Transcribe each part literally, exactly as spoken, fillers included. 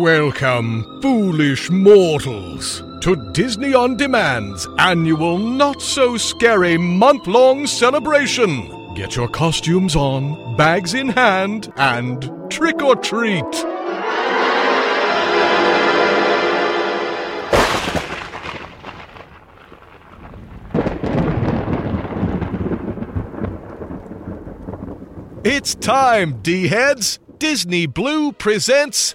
Welcome, foolish mortals, to Disney On Demand's annual not-so-scary month-long celebration. Get your costumes on, bags in hand, and trick or treat. It's time, D-heads. Disney Blue presents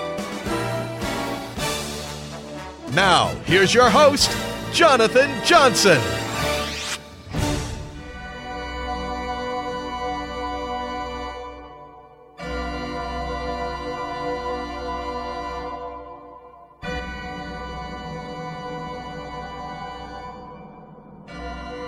Now, here's your host, Jonathan Johnson.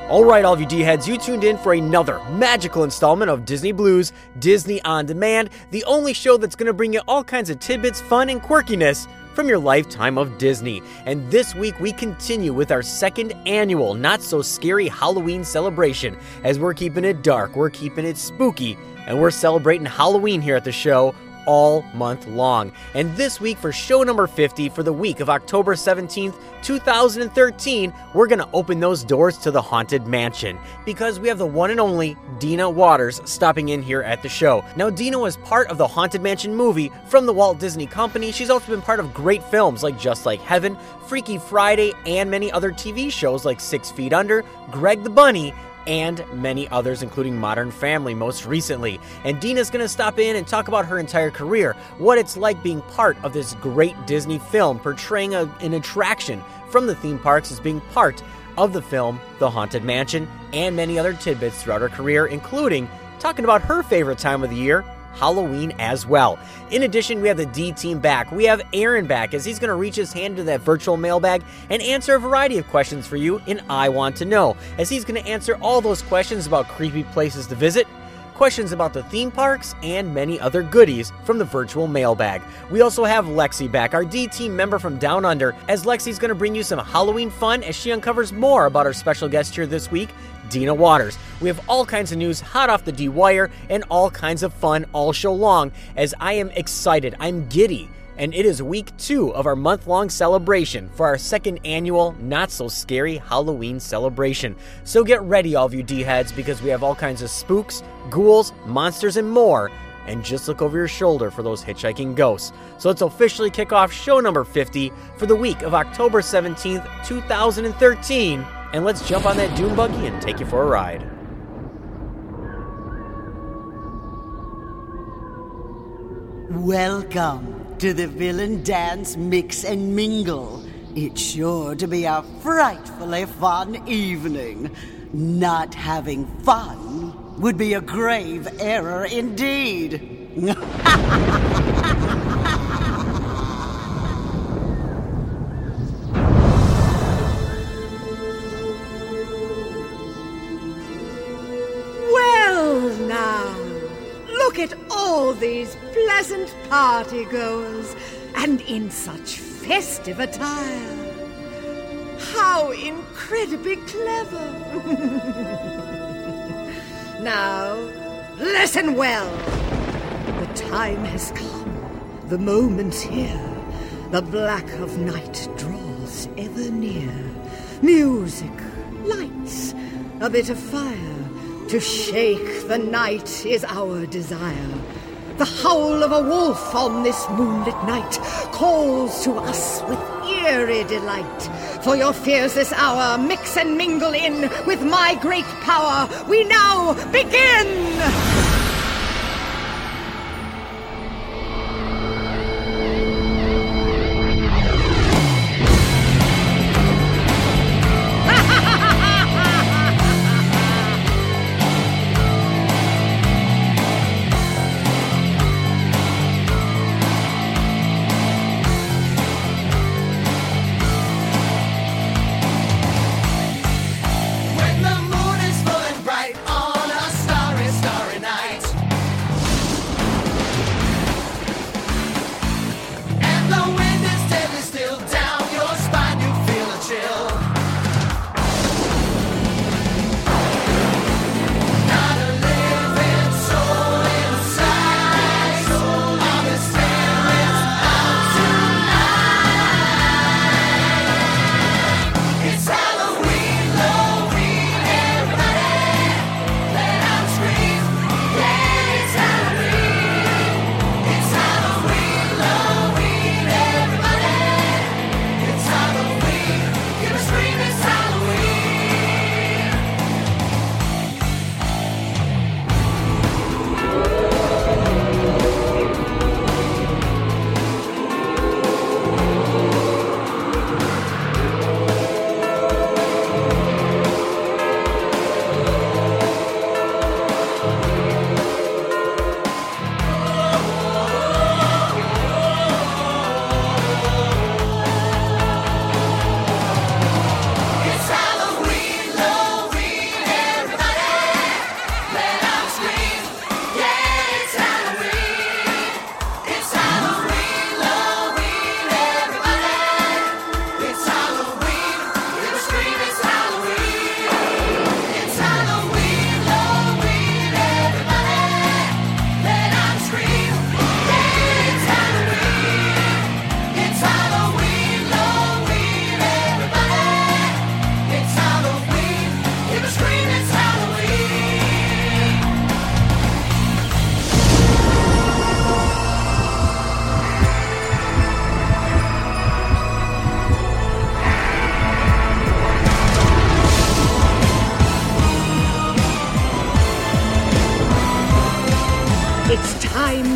All right, all of you D-heads, you tuned in for another magical installment of Disney Blues, Disney On Demand, the only show that's going to bring you all kinds of tidbits, fun, and quirkiness from your lifetime of Disney. And this week we continue with our second annual not-so-scary Halloween celebration, as we're keeping it dark, we're keeping it spooky, and we're celebrating Halloween here at the show all month long. And this week for show number fifty for the week of October seventeenth, two thousand thirteen, we're going to open those doors to the Haunted Mansion because we have the one and only Dina Waters stopping in here at the show. Now, Dina was part of the Haunted Mansion movie from the Walt Disney Company. She's also been part of great films like Just Like Heaven, Freaky Friday, and many other T V shows like Six Feet Under, Greg the Bunny, and many others, including Modern Family most recently. And Dina's going to stop in and talk about her entire career, what it's like being part of this great Disney film, portraying a, an attraction from the theme parks as being part of the film The Haunted Mansion, and many other tidbits throughout her career, including talking about her favorite time of the year, Halloween, as well. In addition, we have the D-Team back. We have Aaron back as he's going to reach his hand into that virtual mailbag and answer a variety of questions for you in I Want to Know, as he's going to answer all those questions about creepy places to visit, questions about the theme parks, and many other goodies from the virtual mailbag. We also have Lexi back, our D-Team member from Down Under, as Lexi's going to bring you some Halloween fun as she uncovers more about our special guest here this week, Dina Waters. We have all kinds of news hot off the D-Wire and all kinds of fun all show long, as I am excited. I'm giddy. And it is week two of our month-long celebration for our second annual not-so-scary Halloween celebration. So get ready, all of you D-heads, because we have all kinds of spooks, ghouls, monsters, and more. And just look over your shoulder for those hitchhiking ghosts. So let's officially kick off show number fifty for the week of October seventeenth, two thousand thirteen. And let's jump on that dune buggy and take you for a ride. Welcome to the Villain Dance Mix and Mingle. It's sure to be a frightfully fun evening. Not having fun would be a grave error indeed. Well now, look at all these pleasant party-goers, and in such festive attire. How incredibly clever. Now, listen well. The time has come. The moment's here. The black of night draws ever near. Music, lights, a bit of fire. To shake the night is our desire. The howl of a wolf on this moonlit night calls to us with eerie delight. For your fears this hour, mix and mingle in with my great power. We now begin!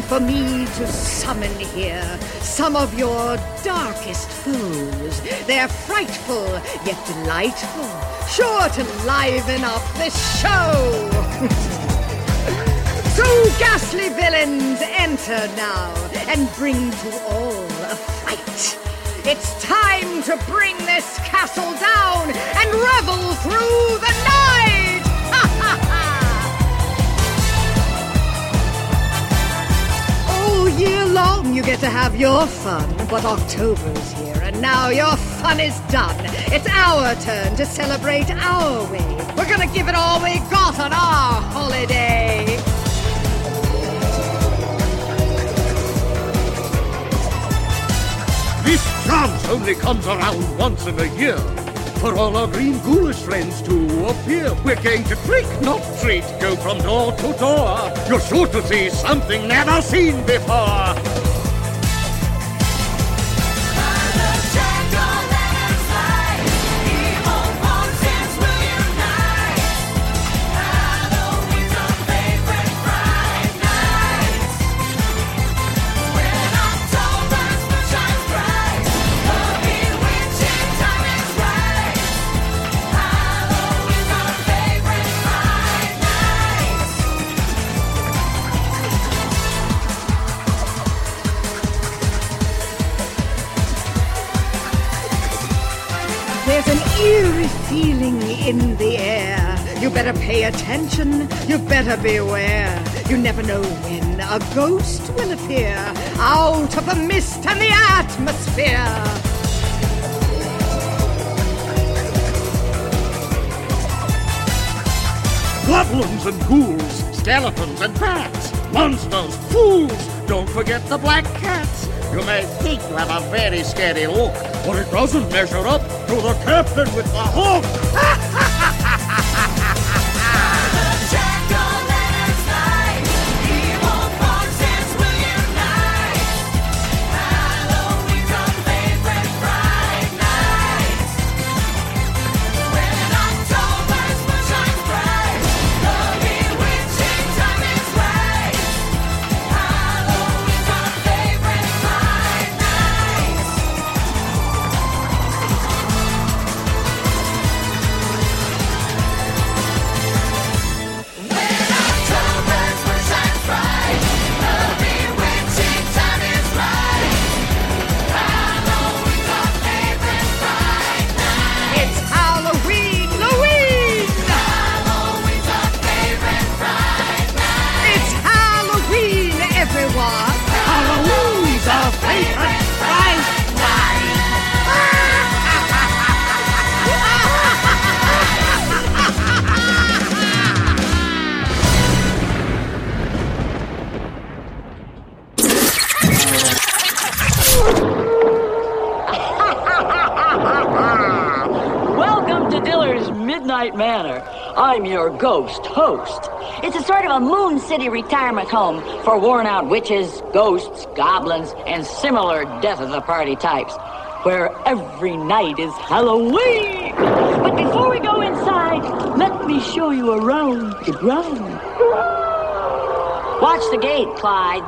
for me to summon here some of your darkest foes. They're frightful, yet delightful, sure to liven up this show. Two ghastly villains enter now and bring to all a fright. It's time to bring this castle down and revel through the night! Ha ha ha! All year long you get to have your fun, but October's here and now your fun is done. It's our turn to celebrate our way. We're gonna give it all we got on our holiday. This chance only comes around once in a year. For all our green ghoulish friends to appear, we're going to trick, not treat, go from door to door. You're sure to see something never seen before. In the air. You better pay attention. You better beware. You never know when a ghost will appear out of the mist and the atmosphere. Goblins and ghouls, skeletons and bats, monsters, fools. Don't forget the black cats. You may think you have a very scary look, but it doesn't measure up to the captain with the hook. Ha! Ghost host. It's a sort of a Moon City retirement home for worn-out witches, ghosts, goblins, and similar death-of-the-party types, where every night is Halloween. But before we go inside, let me show you around the ground. Watch the gate, Clyde.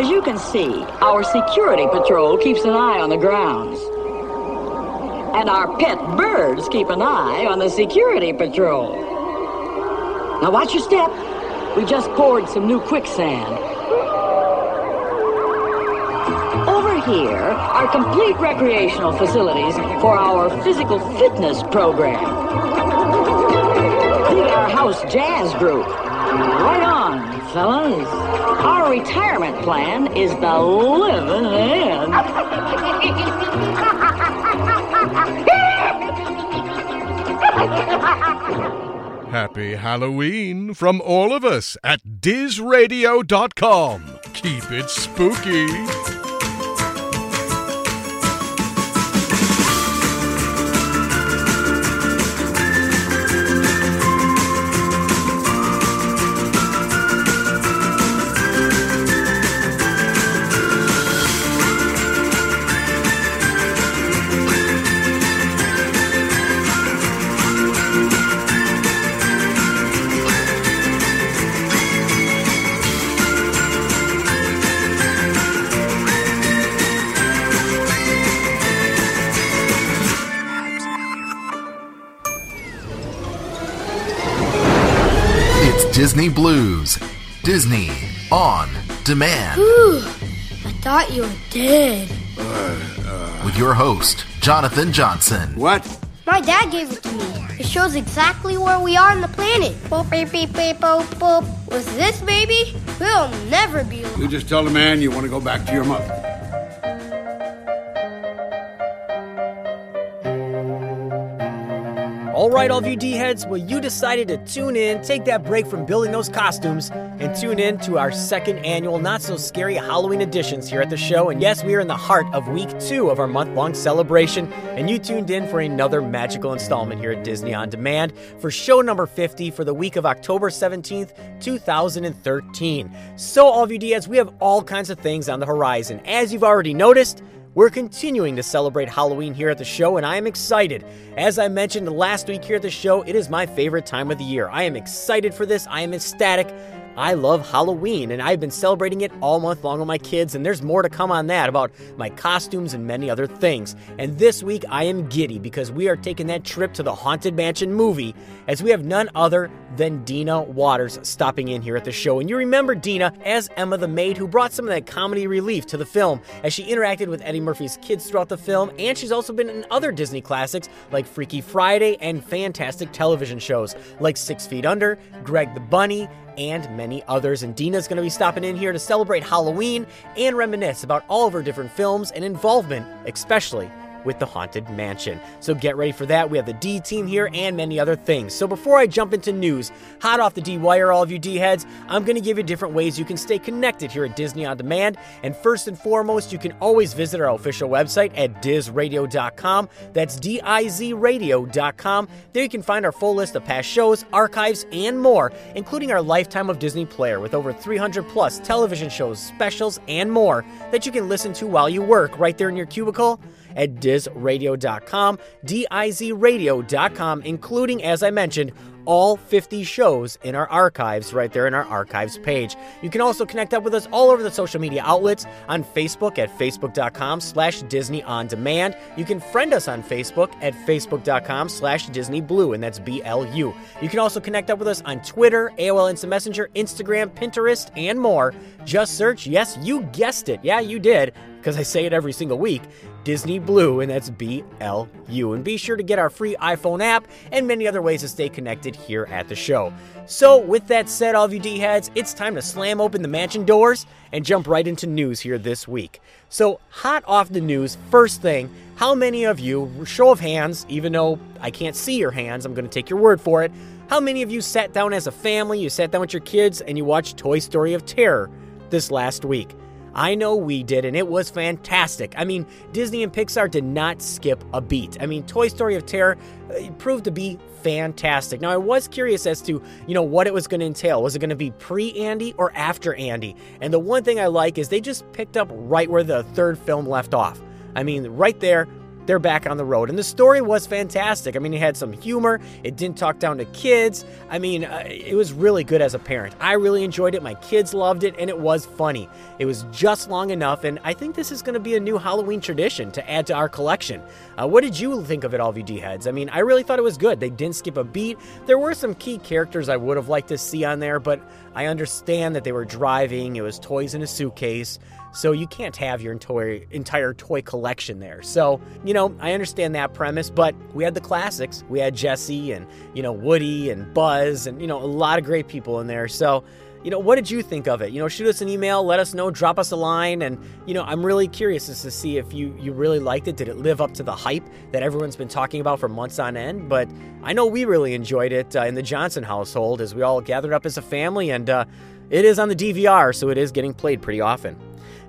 As you can see, our security patrol keeps an eye on the grounds. And our pet birds keep an eye on the security patrol. Now watch your step. We just poured some new quicksand. Over here are complete recreational facilities for our physical fitness program. Think our house jazz group. Right on, fellas. Our retirement plan is the living end. Happy Halloween from all of us at Diz Radio dot com. Keep it spooky. Disney Blues. Disney on Demand. Whew, I thought you were dead. Uh, uh. With your host, Jonathan Johnson. What? My dad gave it to me. It shows exactly where we are on the planet. Boop, beep, beep, beep, boop, boop. With this baby, we'll never be alone. You just tell the man you want to go back to your mother. All right, all of you D-heads, well, you decided to tune in, take that break from building those costumes, and tune in to our second annual Not-So-Scary Halloween editions here at the show. And yes, we are in the heart of week two of our month-long celebration, and you tuned in for another magical installment here at Disney On Demand for show number fifty for the week of October seventeenth, twenty thirteen. So, all of you D-heads, we have all kinds of things on the horizon. As you've already noticed, we're continuing to celebrate Halloween here at the show, and I am excited. As I mentioned last week here at the show, it is my favorite time of the year. I am excited for this. I am ecstatic. I love Halloween, and I've been celebrating it all month long with my kids, and there's more to come on that about my costumes and many other things. And this week, I am giddy because we are taking that trip to the Haunted Mansion movie, as we have none other than Dina Waters stopping in here at the show. And you remember Dina as Emma the Maid, who brought some of that comedy relief to the film as she interacted with Eddie Murphy's kids throughout the film, and she's also been in other Disney classics like Freaky Friday and fantastic television shows like Six Feet Under, Greg the Bunny, and many others. And Dina's going to be stopping in here to celebrate Halloween and reminisce about all of her different films and involvement, especially with the Haunted Mansion. So get ready for that. We have the D-Team here and many other things. So before I jump into news, hot off the D-Wire, all of you D-Heads, I'm going to give you different ways you can stay connected here at Disney On Demand. And first and foremost, you can always visit our official website at diz radio dot com. That's D I Z radio dot com. There you can find our full list of past shows, archives, and more, including our Lifetime of Disney player with over three hundred plus television shows, specials, and more that you can listen to while you work right there in your cubicle at diz radio dot com, D I Z radio dot com, including, as I mentioned, all fifty shows in our archives right there in our archives page. You can also connect up with us all over the social media outlets on Facebook at facebook dot com slash Disney On Demand. You can friend us on Facebook at facebook dot com slash Disney Blue, and that's B L U. You can also connect up with us on Twitter, A O L Instant Messenger, Instagram, Pinterest, and more. Just search, yes, you guessed it. Yeah, you did, because I say it every single week, Disney Blue, and that's B L U. And be sure to get our free iPhone app and many other ways to stay connected here at the show. So with that said, all of you D-heads, it's time to slam open the mansion doors and jump right into news here this week. So hot off the news, first thing, how many of you, show of hands, even though I can't see your hands, I'm going to take your word for it, how many of you sat down as a family, you sat down with your kids, and you watched Toy Story of Terror this last week? I know we did, and it was fantastic. I mean, Disney and Pixar did not skip a beat. I mean, Toy Story of Terror proved to be fantastic. Now, I was curious as to, you know, what it was going to entail. Was it going to be pre-Andy or after Andy? And the one thing I like is they just picked up right where the third film left off. I mean, right there, they're back on the road. And the story was fantastic. I mean, it had some humor. It didn't talk down to kids. I mean, uh, it was really good as a parent. I really enjoyed it. My kids loved it, and it was funny. It was just long enough, and I think this is going to be a new Halloween tradition to add to our collection. Uh, what did you think of it, all of you D-heads? I mean, I really thought it was good. They didn't skip a beat. There were some key characters I would have liked to see on there, but I understand that they were driving. It was toys in a suitcase. So you can't have your entire, entire toy collection there. So, you know, I understand that premise, but we had the classics. We had Jessie and, you know, Woody and Buzz and, you know, a lot of great people in there. So, you know, what did you think of it? You know, shoot us an email, let us know, drop us a line. And, you know, I'm really curious as to see if you, you really liked it. Did it live up to the hype that everyone's been talking about for months on end? But I know we really enjoyed it uh, in the Johnson household as we all gathered up as a family. And uh, it is on the D V R, so it is getting played pretty often.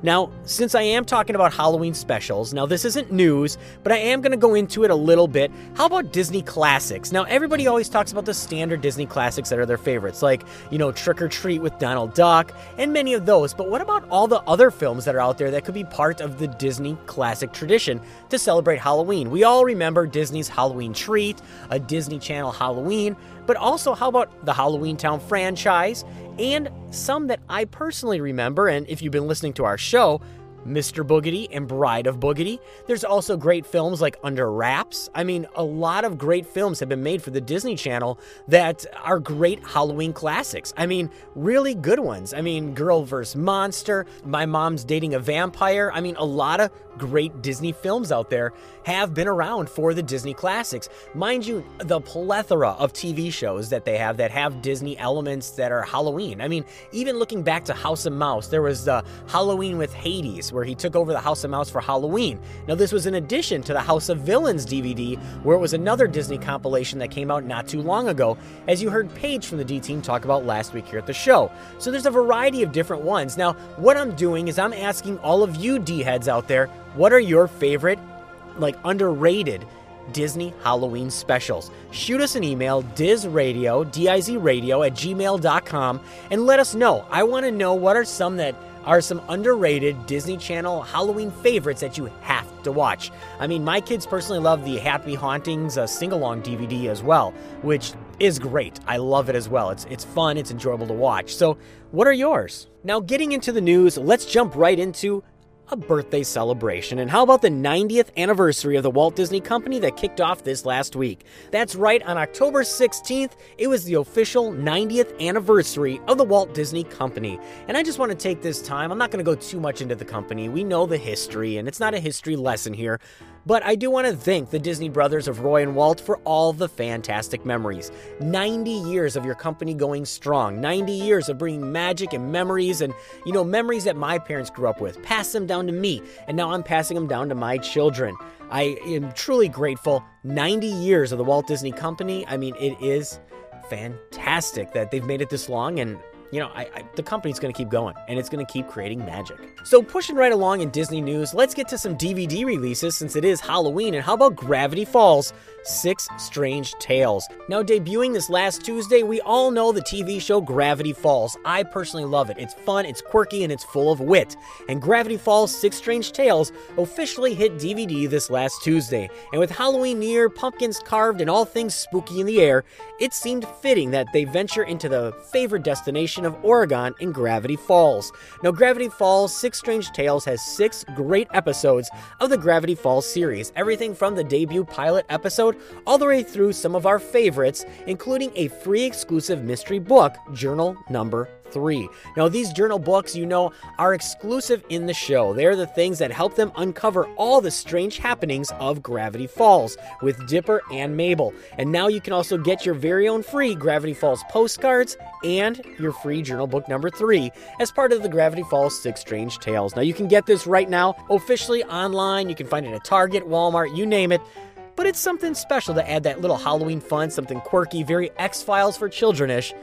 Now, since I am talking about Halloween specials, now this isn't news, but I am going to go into it a little bit. How about Disney classics? Now, everybody always talks about the standard Disney classics that are their favorites, like, you know, Trick or Treat with Donald Duck and many of those. But what about all the other films that are out there that could be part of the Disney classic tradition to celebrate Halloween? We all remember Disney's Halloween Treat, a Disney Channel Halloween, but also how about the Halloweentown franchise and some that I personally remember, and if you've been listening to our show, Mister Boogity and Bride of Boogity. There's also great films like Under Wraps. I mean, a lot of great films have been made for the Disney Channel that are great Halloween classics. I mean, really good ones. I mean, Girl versus. Monster, My Mom's Dating a Vampire. I mean, a lot of great Disney films out there have been around for the Disney classics. Mind you, the plethora of T V shows that they have that have Disney elements that are Halloween. I mean, even looking back to House of Mouse, there was the Halloween with Hades, where he took over the House of Mouse for Halloween. Now, this was in addition to the House of Villains D V D, where it was another Disney compilation that came out not too long ago, as you heard Paige from the D-Team talk about last week here at the show. So there's a variety of different ones. Now, what I'm doing is I'm asking all of you D-heads out there, what are your favorite, like, underrated Disney Halloween specials? Shoot us an email, DizRadio, D I Z radio, at gmail dot com, and let us know. I want to know what are some that are some underrated Disney Channel Halloween favorites that you have to watch. I mean, my kids personally love the Happy Hauntings uh, sing-along D V D as well, which is great. I love it as well. It's it's fun. It's enjoyable to watch. So what are yours? Now, getting into the news, let's jump right into a birthday celebration. And how about the ninetieth anniversary of the Walt Disney Company that kicked off this last week? That's right, on October sixteenth, it was the official ninetieth anniversary of the Walt Disney Company. And I just want to take this time, I'm not going to go too much into the company. We know the history, and it's not a history lesson here. But I do want to thank the Disney brothers of Roy and Walt for all the fantastic memories. ninety years of your company going strong. ninety years of bringing magic and memories and, you know, memories that my parents grew up with. Pass them down to me, and now I'm passing them down to my children. I am truly grateful. ninety years of the Walt Disney Company. I mean, it is fantastic that they've made it this long, and you know, I, I, the company's going to keep going, and it's going to keep creating magic. So pushing right along in Disney news, let's get to some D V D releases since it is Halloween. And how about Gravity Falls: Six Strange Tales? Now, debuting this last Tuesday, we all know the T V show Gravity Falls. I personally love it. It's fun, it's quirky, and it's full of wit. And Gravity Falls: Six Strange Tales officially hit D V D this last Tuesday. And with Halloween near, pumpkins carved, and all things spooky in the air, it seemed fitting that they venture into the favorite destination of Oregon in Gravity Falls. Now, Gravity Falls: Six Strange Tales has six great episodes of the Gravity Falls series, everything from the debut pilot episode all the way through some of our favorites, including a free exclusive mystery book, Journal Number Three. Now, these journal books, you know, are exclusive in the show. They're the things that help them uncover all the strange happenings of Gravity Falls with Dipper and Mabel. And now you can also get your very own free Gravity Falls postcards and your free journal book number three as part of the Gravity Falls: Six Strange Tales. Now, you can get this right now officially online. You can find it at Target, Walmart, you name it. But it's something special to add that little Halloween fun, something quirky, very X-Files for children-ish.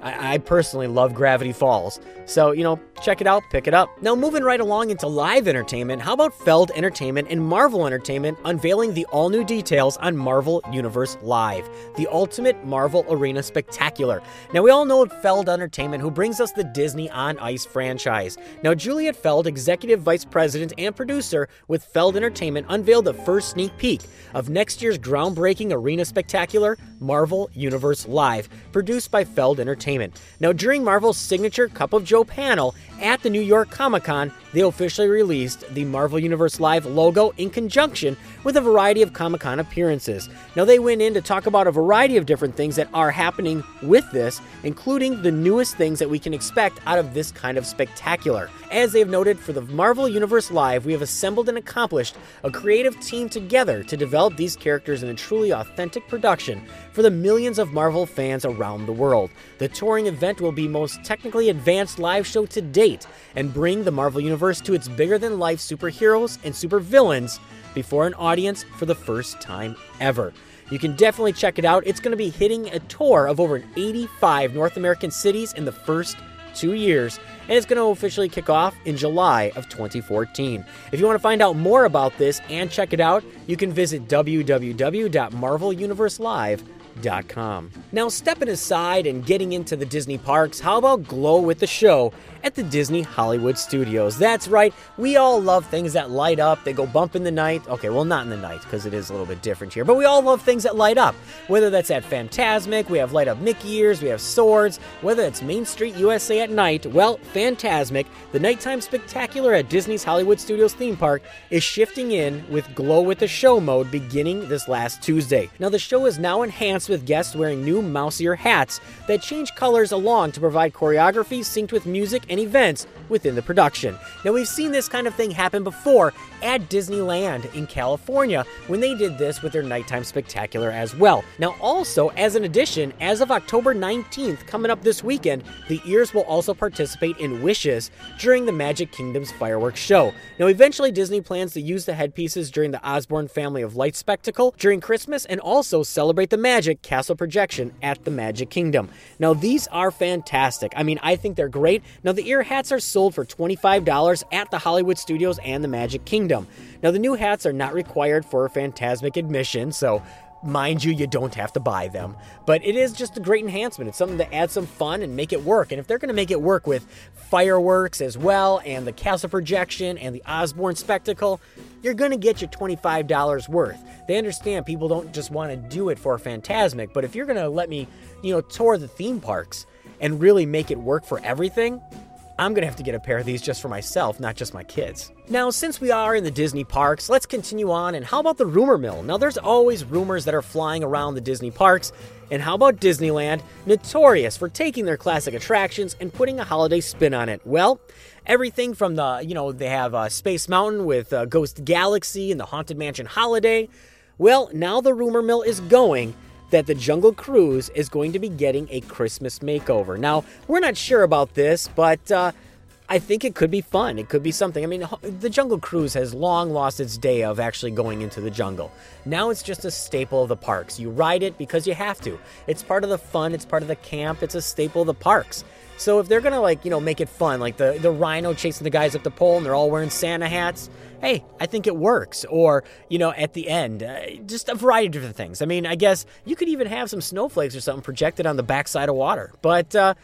I personally love Gravity Falls. So, you know, check it out, pick it up. Now, moving right along into live entertainment, how about Feld Entertainment and Marvel Entertainment unveiling the all-new details on Marvel Universe Live, the ultimate Marvel Arena spectacular. Now, we all know Feld Entertainment, who brings us the Disney on Ice franchise. Now, Juliet Feld, Executive Vice President and Producer with Feld Entertainment, unveiled the first sneak peek of next year's groundbreaking arena spectacular, Marvel Universe Live, produced by Feld Entertainment. Now, during Marvel's signature Cup of Joe panel at the New York Comic-Con, they officially released the Marvel Universe Live logo in conjunction with a variety of Comic-Con appearances. Now, they went in to talk about a variety of different things that are happening with this, including the newest things that we can expect out of this kind of spectacular. As they've noted, for the Marvel Universe Live, we have assembled and accomplished a creative team together to develop these characters in a truly authentic production for the millions of Marvel fans around the world. The touring event will be the most technically advanced live show to date and bring the Marvel Universe to its bigger-than-life superheroes and supervillains before an audience for the first time ever. You can definitely check it out. It's going to be hitting a tour of over eighty-five North American cities in the first two years, and it's going to officially kick off in July of twenty fourteen. If you want to find out more about this and check it out, you can visit w w w dot marvel universe live dot com. Disney Infinity dot com. Now, stepping aside and getting into the Disney parks, how about glow with the show at the Disney Hollywood Studios? That's right, we all love things that light up, they go bump in the night. Okay, well, not in the night, because it is a little bit different here, but we all love things that light up. Whether that's at Fantasmic, we have light up Mickey ears, we have swords, whether it's Main Street U S A at night, well, Fantasmic, the nighttime spectacular at Disney's Hollywood Studios theme park, is shifting in with glow with the show mode beginning this last Tuesday. Now, the show is now enhanced with guests wearing new mouse ear hats that change colors along to provide choreography synced with music and events within the production. Now, we've seen this kind of thing happen before at Disneyland in California when they did this with their nighttime spectacular as well. Now, also as an addition, as of October nineteenth, coming up this weekend, the ears will also participate in Wishes during the Magic Kingdom's fireworks show. Now, eventually Disney plans to use the headpieces during the Osborne Family of Light spectacle during Christmas and also Celebrate the Magic Castle Projection at the Magic Kingdom. Now, these are fantastic. I mean, I think they're great. Now, the ear hats are sold for twenty-five dollars at the Hollywood Studios and the Magic Kingdom. Now, the new hats are not required for Fantasmic admission, so mind you, you don't have to buy them. But it is just a great enhancement. It's something to add some fun and make it work. And if they're going to make it work with fireworks as well, and the castle projection, and the Osborne spectacle, you're going to get your twenty-five dollars worth. They understand people don't just want to do it for Fantasmic, but if you're going to let me, you know, tour the theme parks and really make it work for everything, I'm going to have to get a pair of these just for myself, not just my kids. Now, since we are in the Disney parks, let's continue on, and how about the rumor mill? Now, there's always rumors that are flying around the Disney parks, and how about Disneyland, notorious for taking their classic attractions and putting a holiday spin on it? Well, everything from the, you know, they have uh, Space Mountain with uh, Ghost Galaxy and the Haunted Mansion Holiday. Well, now the rumor mill is going that the Jungle Cruise is going to be getting a Christmas makeover. Now, we're not sure about this, but uh, I think it could be fun. It could be something. I mean, the Jungle Cruise has long lost its day of actually going into the jungle. Now it's just a staple of the parks. You ride it because you have to. It's part of the fun. It's part of the camp. It's a staple of the parks. So if they're going to, like, you know, make it fun, like the, the rhino chasing the guys up the pole and they're all wearing Santa hats, hey, I think it works. Or, you know, at the end, uh, just a variety of different things. I mean, I guess you could even have some snowflakes or something projected on the backside of water. But uh,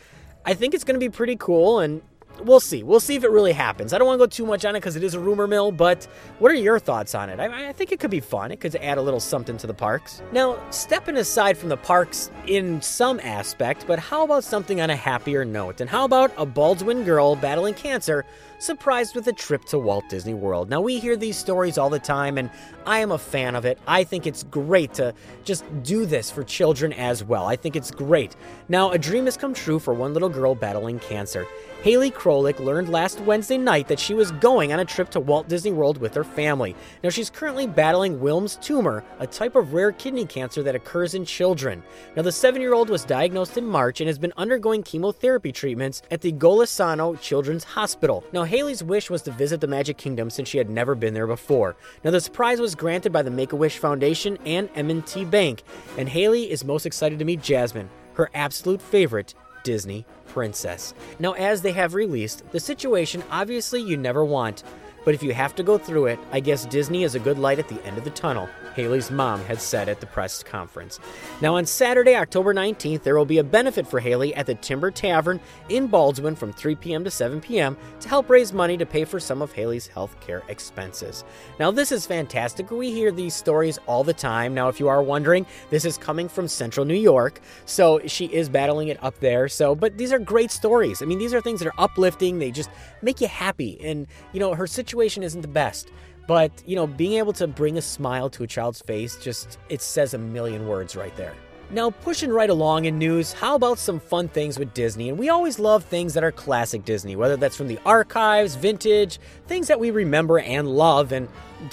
I think it's going to be pretty cool, and we'll see. We'll see if it really happens. I don't want to go too much on it because it is a rumor mill, but what are your thoughts on it? I, I think it could be fun. It could add a little something to the parks. Now, stepping aside from the parks in some aspect, but how about something on a happier note? And how about a Baldwin girl battling cancer surprised with a trip to Walt Disney World? Now, we hear these stories all the time, and I am a fan of it. I think it's great to just do this for children as well. I think it's great. Now, a dream has come true for one little girl battling cancer. Haley Krolik learned last Wednesday night that she was going on a trip to Walt Disney World with her family. Now, she's currently battling Wilms' tumor, a type of rare kidney cancer that occurs in children. Now, the seven-year-old was diagnosed in March and has been undergoing chemotherapy treatments at the Golisano Children's Hospital. Now, Haley's wish was to visit the Magic Kingdom since she had never been there before. Now, the prize was granted by the Make-A-Wish Foundation and M and T Bank, and Haley is most excited to meet Jasmine, her absolute favorite Disney princess. Now, as they have released, the situation obviously you never want, but if you have to go through it, I guess Disney is a good light at the end of the tunnel, Haley's mom had said at the press conference. Now, on Saturday, October nineteenth, there will be a benefit for Haley at the Timber Tavern in Baldwin from three p.m. to seven p.m. to help raise money to pay for some of Haley's health care expenses. Now, this is fantastic. We hear these stories all the time. Now, if you are wondering, this is coming from central New York, so she is battling it up there. So, but these are great stories. I mean, these are things that are uplifting. They just make you happy. And, you know, her situation isn't the best, but, you know, being able to bring a smile to a child's face, just, it says a million words right there. Now, pushing right along in news, how about some fun things with Disney? And we always love things that are classic Disney, whether that's from the archives, vintage, things that we remember and love, and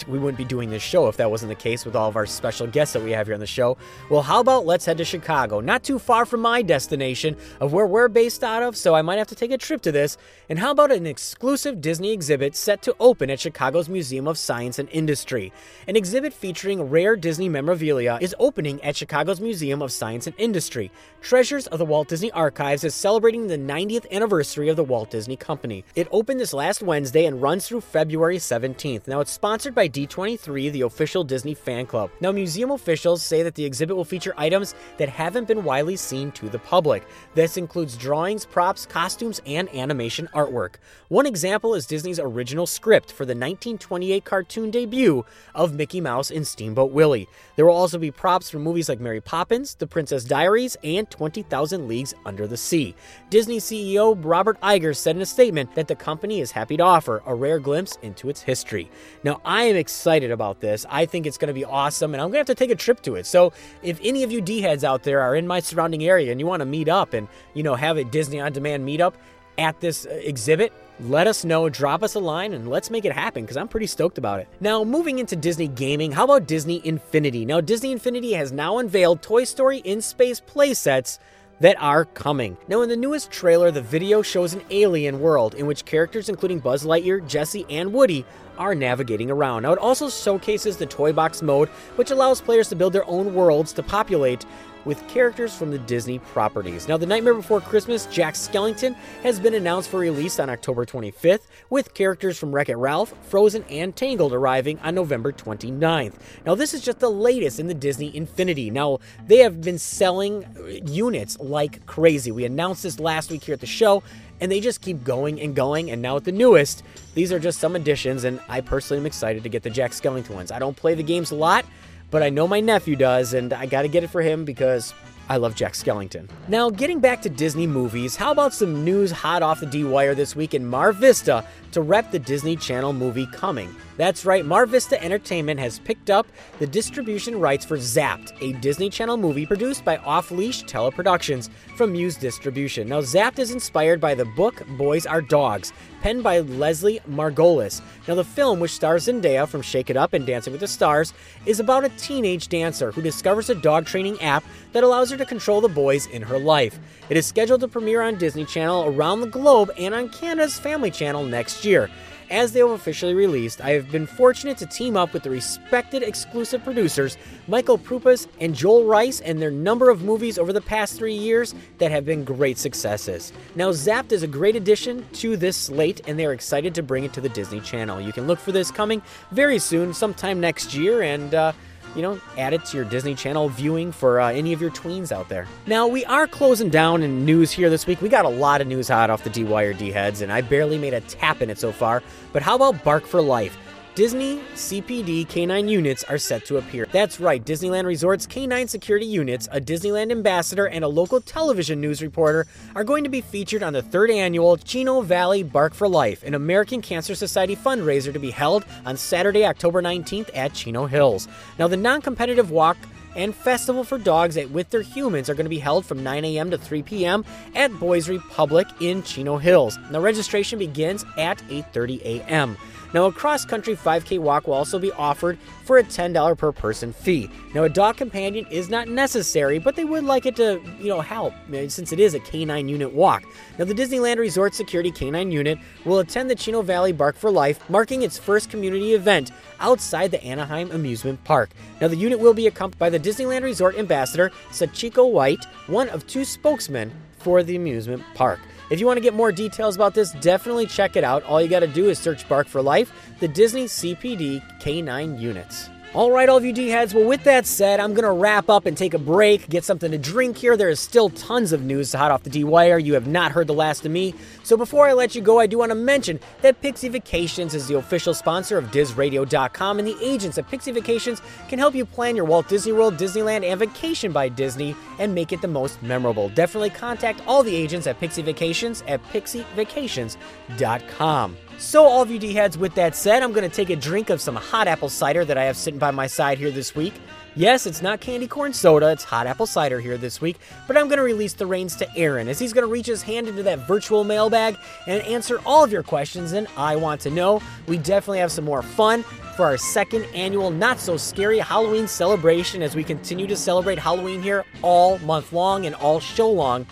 we wouldn't be doing this show if that wasn't the case with all of our special guests that we have here on the show. Well, how about let's head to Chicago, not too far from my destination of where we're based out of, so I might have to take a trip to this. And how about an exclusive Disney exhibit set to open at Chicago's Museum of Science and Industry? An exhibit featuring rare Disney memorabilia is opening at Chicago's Museum of Science and Industry. Treasures of the Walt Disney Archives is celebrating the ninetieth anniversary of the Walt Disney Company. It opened this last Wednesday and runs through February seventeenth. Now, it's sponsored by by D twenty-three, the official Disney fan club. Now, museum officials say that the exhibit will feature items that haven't been widely seen to the public. This includes drawings, props, costumes, and animation artwork. One example is Disney's original script for the nineteen twenty-eight cartoon debut of Mickey Mouse and Steamboat Willie. There will also be props from movies like Mary Poppins, The Princess Diaries, and twenty thousand Leagues Under the Sea. Disney C E O Robert Iger said in a statement that the company is happy to offer a rare glimpse into its history. Now, I am excited about this. I think it's going to be awesome, and I'm going to have to take a trip to it. So if any of you D-heads out there are in my surrounding area and you want to meet up and, you know, have a Disney On Demand meetup at this exhibit, let us know, drop us a line, and let's make it happen, because I'm pretty stoked about it. Now, moving into Disney gaming, how about Disney Infinity? Now, Disney Infinity has now unveiled Toy Story in Space playsets that are coming. Now, in the newest trailer, the video shows an alien world in which characters including Buzz Lightyear, Jessie, and Woody are navigating around. Now, it also showcases the Toy Box mode, which allows players to build their own worlds to populate with characters from the Disney properties. Now, The Nightmare Before Christmas, Jack Skellington, has been announced for release on October twenty-fifth, with characters from Wreck-It Ralph, Frozen, and Tangled arriving on November twenty-ninth. Now, this is just the latest in the Disney Infinity. Now, they have been selling units like crazy. We announced this last week here at the show, and they just keep going and going, and now at the newest, these are just some additions, and I personally am excited to get the Jack Skellington ones. I don't play the games a lot, but I know my nephew does, and I gotta get it for him because I love Jack Skellington. Now, getting back to Disney movies, how about some news hot off the D-Wire this week in Mar Vista to rep the Disney Channel movie Coming? That's right, Mar Vista Entertainment has picked up the distribution rights for Zapped, a Disney Channel movie produced by Off Leash Teleproductions from Muse Distribution. Now, Zapped is inspired by the book Boys Are Dogs, penned by Leslie Margolis. Now, the film, which stars Zendaya from Shake It Up and Dancing with the Stars, is about a teenage dancer who discovers a dog training app that allows her to control the boys in her life. It is scheduled to premiere on Disney Channel around the globe and on Canada's Family Channel next year. As they have officially released, I have been fortunate to team up with the respected exclusive producers Michael Proupas and Joel Rice and their number of movies over the past three years that have been great successes. Now, Zapped is a great addition to this slate, and they are excited to bring it to the Disney Channel. You can look for this coming very soon, sometime next year, and uh, you know, add it to your Disney Channel viewing for uh, any of your tweens out there. Now, we are closing down in news here this week. We got a lot of news hot off the D-Wire D-Heads, and I barely made a tap in it so far. But how about Bark for Life? Disney C P D K nine units are set to appear. That's right, Disneyland Resort's K nine security units, a Disneyland ambassador, and a local television news reporter are going to be featured on the third annual Chino Valley Bark for Life, an American Cancer Society fundraiser to be held on Saturday, October nineteenth at Chino Hills. Now, the non-competitive walk and Festival for Dogs with Their Humans are going to be held from nine a.m. to three p.m. at Boys Republic in Chino Hills. Now, registration begins at eight thirty a.m. Now, a cross-country five K walk will also be offered for a ten dollars per person fee. Now, a dog companion is not necessary, but they would like it to, you know, help, since it is a K nine unit walk. Now, the Disneyland Resort Security K nine unit will attend the Chino Valley Bark for Life, marking its first community event outside the Anaheim Amusement Park. Now, the unit will be accompanied by the Disneyland Resort Ambassador, Sachiko White, one of two spokesmen for the amusement park. If you want to get more details about this, definitely check it out. All you got to do is search Bark for Life, the Disney C P D K nine units. All right, all of you D-heads, well, with that said, I'm going to wrap up and take a break, get something to drink here. There is still tons of news hot off the D-Wire. You have not heard the last of me. So before I let you go, I do want to mention that Pixie Vacations is the official sponsor of Diz Radio dot com, and the agents at Pixie Vacations can help you plan your Walt Disney World, Disneyland, and Vacation by Disney and make it the most memorable. Definitely contact all the agents at Pixie Vacations at pixie vacations dot com. So, all of you D-heads, with that said, I'm going to take a drink of some hot apple cider that I have sitting by my side here this week. Yes, it's not candy corn soda, it's hot apple cider here this week, but I'm going to release the reins to Aaron as he's going to reach his hand into that virtual mailbag and answer all of your questions, and I want to know. We definitely have some more fun for our second annual not-so-scary Halloween celebration as we continue to celebrate Halloween here all month long and all show long.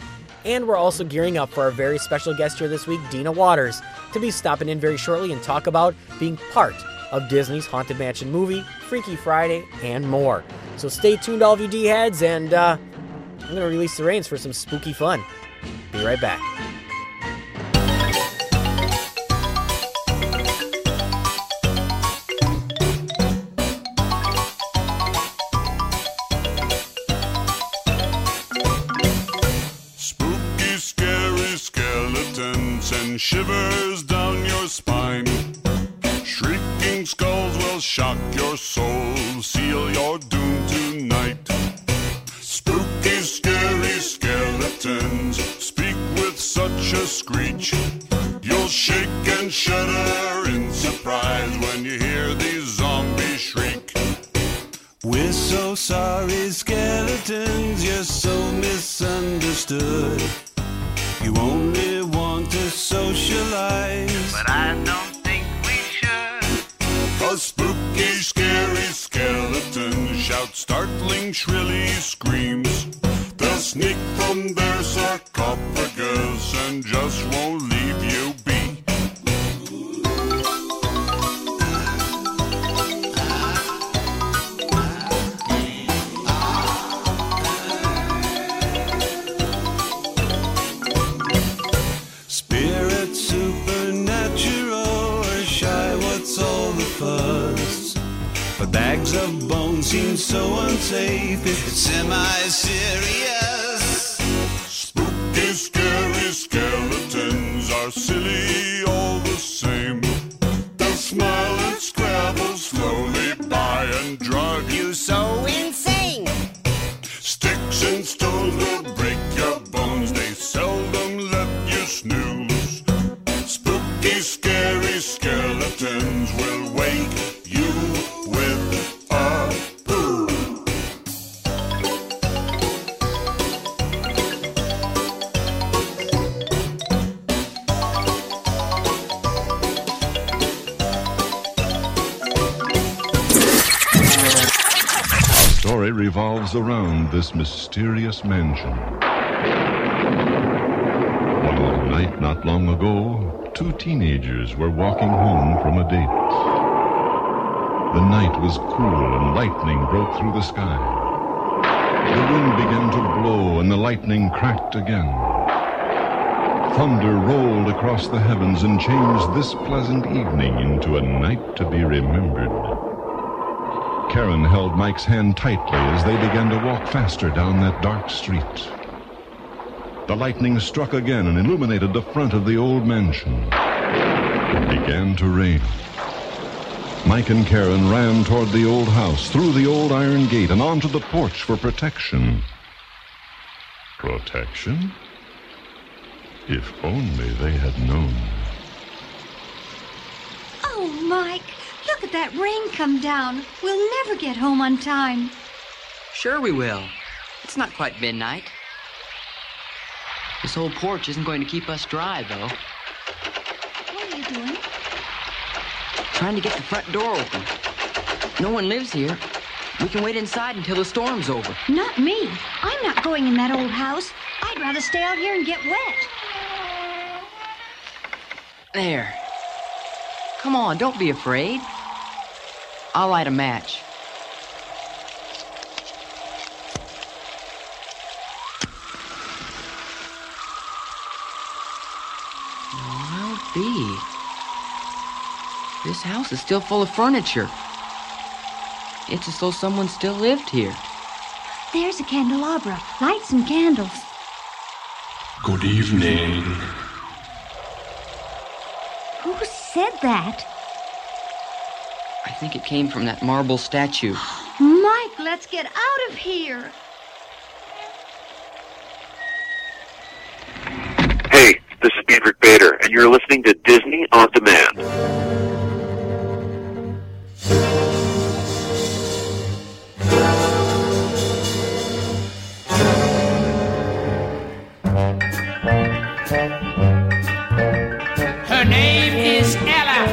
And we're also gearing up for our very special guest here this week, Dina Waters, to be stopping in very shortly and talk about being part of Disney's Haunted Mansion movie, Freaky Friday, and more. So stay tuned, all of you D-heads, and uh, I'm going to release the reins for some spooky fun. Be right back. send shivers down your spine. Shrieking skulls will shock your soul, seal your doom tonight. Spooky, scary skeletons speak with such a screech. You'll shake and shudder in surprise when you hear these zombies shriek. We're so sorry, skeletons, you're so misunderstood. You only want to socialize, but I don't think we should. A spooky, scary skeleton shouts startling, shrilly screams. They'll sneak from their sarcophagus and just won't leave you be. Bags of bones seem so unsafe, it's semi-serious. Spooky, scary skeletons are silly all the same. They'll smile and scrabble slowly by and drive you so insane. Sticks and stones will break your bones, they seldom let you snooze. Spooky, scary skeletons will wake revolves around this mysterious mansion. One night not long ago, two teenagers were walking home from a date. The night was cool and lightning broke through the sky. The wind began to blow and the lightning cracked again. Thunder rolled across the heavens and changed this pleasant evening into a night to be remembered. Karen held Mike's hand tightly as they began to walk faster down that dark street. The lightning struck again and illuminated the front of the old mansion. It began to rain. Mike and Karen ran toward the old house, through the old iron gate, and onto the porch for protection. Protection? If only they had known. Oh, Mike! Look at that rain come down. We'll never get home on time. Sure we will. It's not quite midnight. This old porch isn't going to keep us dry, though. What are you doing? Trying to get the front door open. No one lives here. We can wait inside until the storm's over. Not me. I'm not going in that old house. I'd rather stay out here and get wet. There. Come on, don't be afraid. I'll light a match. I'll be. This house is still full of furniture. It's as though someone still lived here. There's a candelabra. Light some candles. Good evening. Who said that? I think it came from that marble statue. Mike, let's get out of here. Hey, this is Dedrick Bader, and you're listening to Disney On Demand. Her name is Ella,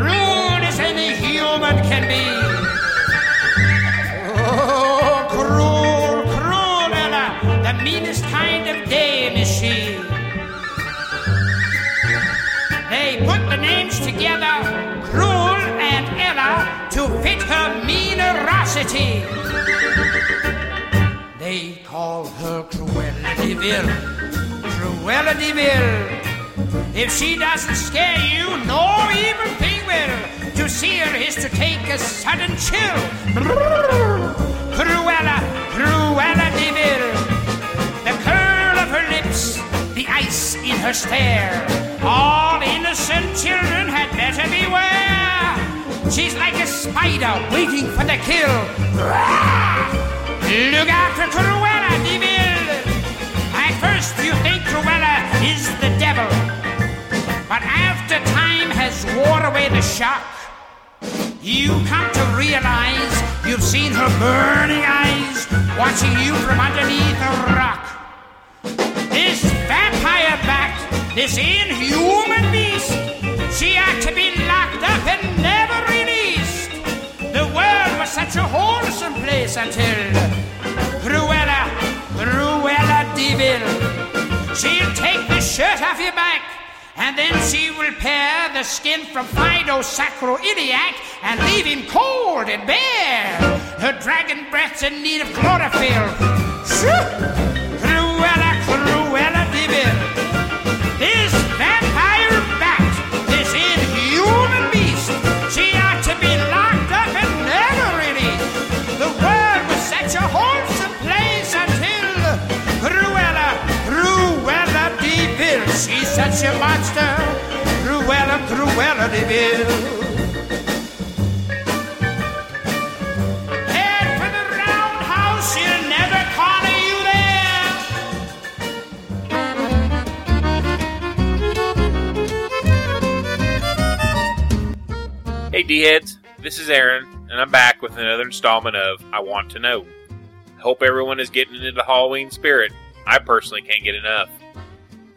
rude as any human can be. Oh, cruel, cruel Ella, the meanest kind of dame is she. They put the names together, Cruel and Ella, to fit her meanerosity. They call her Cruella de Vil, Cruella de Vil. If she doesn't scare you, no evil thing will. To see her is to take a sudden chill. Cruella, Cruella de Vil. The curl of her lips, the ice in her stare. All innocent children had better beware. She's like a spider waiting for the kill. Look out for Cruella, Deville. At first you think Cruella is the devil, but after time has worn away the shock, you come to realize you've seen her burning eyes watching you from underneath a rock. This vampire-backed, this inhuman beast, she ought to be locked up and never released. The world was such a wholesome place until Cruella, Cruella Deville. She'll take the shirt off your back, and then she will tear the skin from Fido-sacroiliac and leave him cold and bare. Her dragon breath's in need of chlorophyll. Shoo! Cruella, Cruella Deville. This vampire bat, this inhuman beast, she ought to be locked up and never released. The world was such a wholesome place until Cruella, Cruella Deville. She's such a monster, Cruella, Cruella Deville. Hey D-Heads, this is Aaron, and I'm back with another installment of I Want to Know. I hope everyone is getting into the Halloween spirit. I personally can't get enough.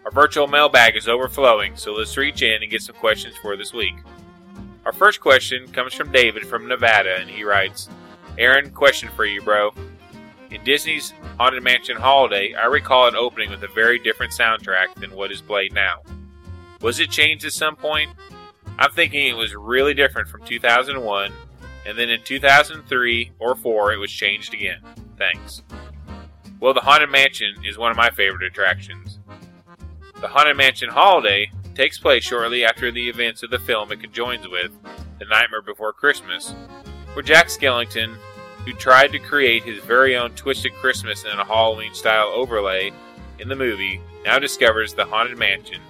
Our virtual mailbag is overflowing, so let's reach in and get some questions for this week. Our first question comes from David from Nevada, and he writes, Aaron, question for you, bro. In Disney's Haunted Mansion Holiday, I recall an opening with a very different soundtrack than what is played now. Was it changed at some point? I'm thinking it was really different from two thousand one, and then in two thousand three or four it was changed again. Thanks. Well, the Haunted Mansion is one of my favorite attractions. The Haunted Mansion Holiday takes place shortly after the events of the film it conjoins with, The Nightmare Before Christmas, where Jack Skellington, who tried to create his very own Twisted Christmas in a Halloween-style overlay in the movie, now discovers the Haunted Mansion,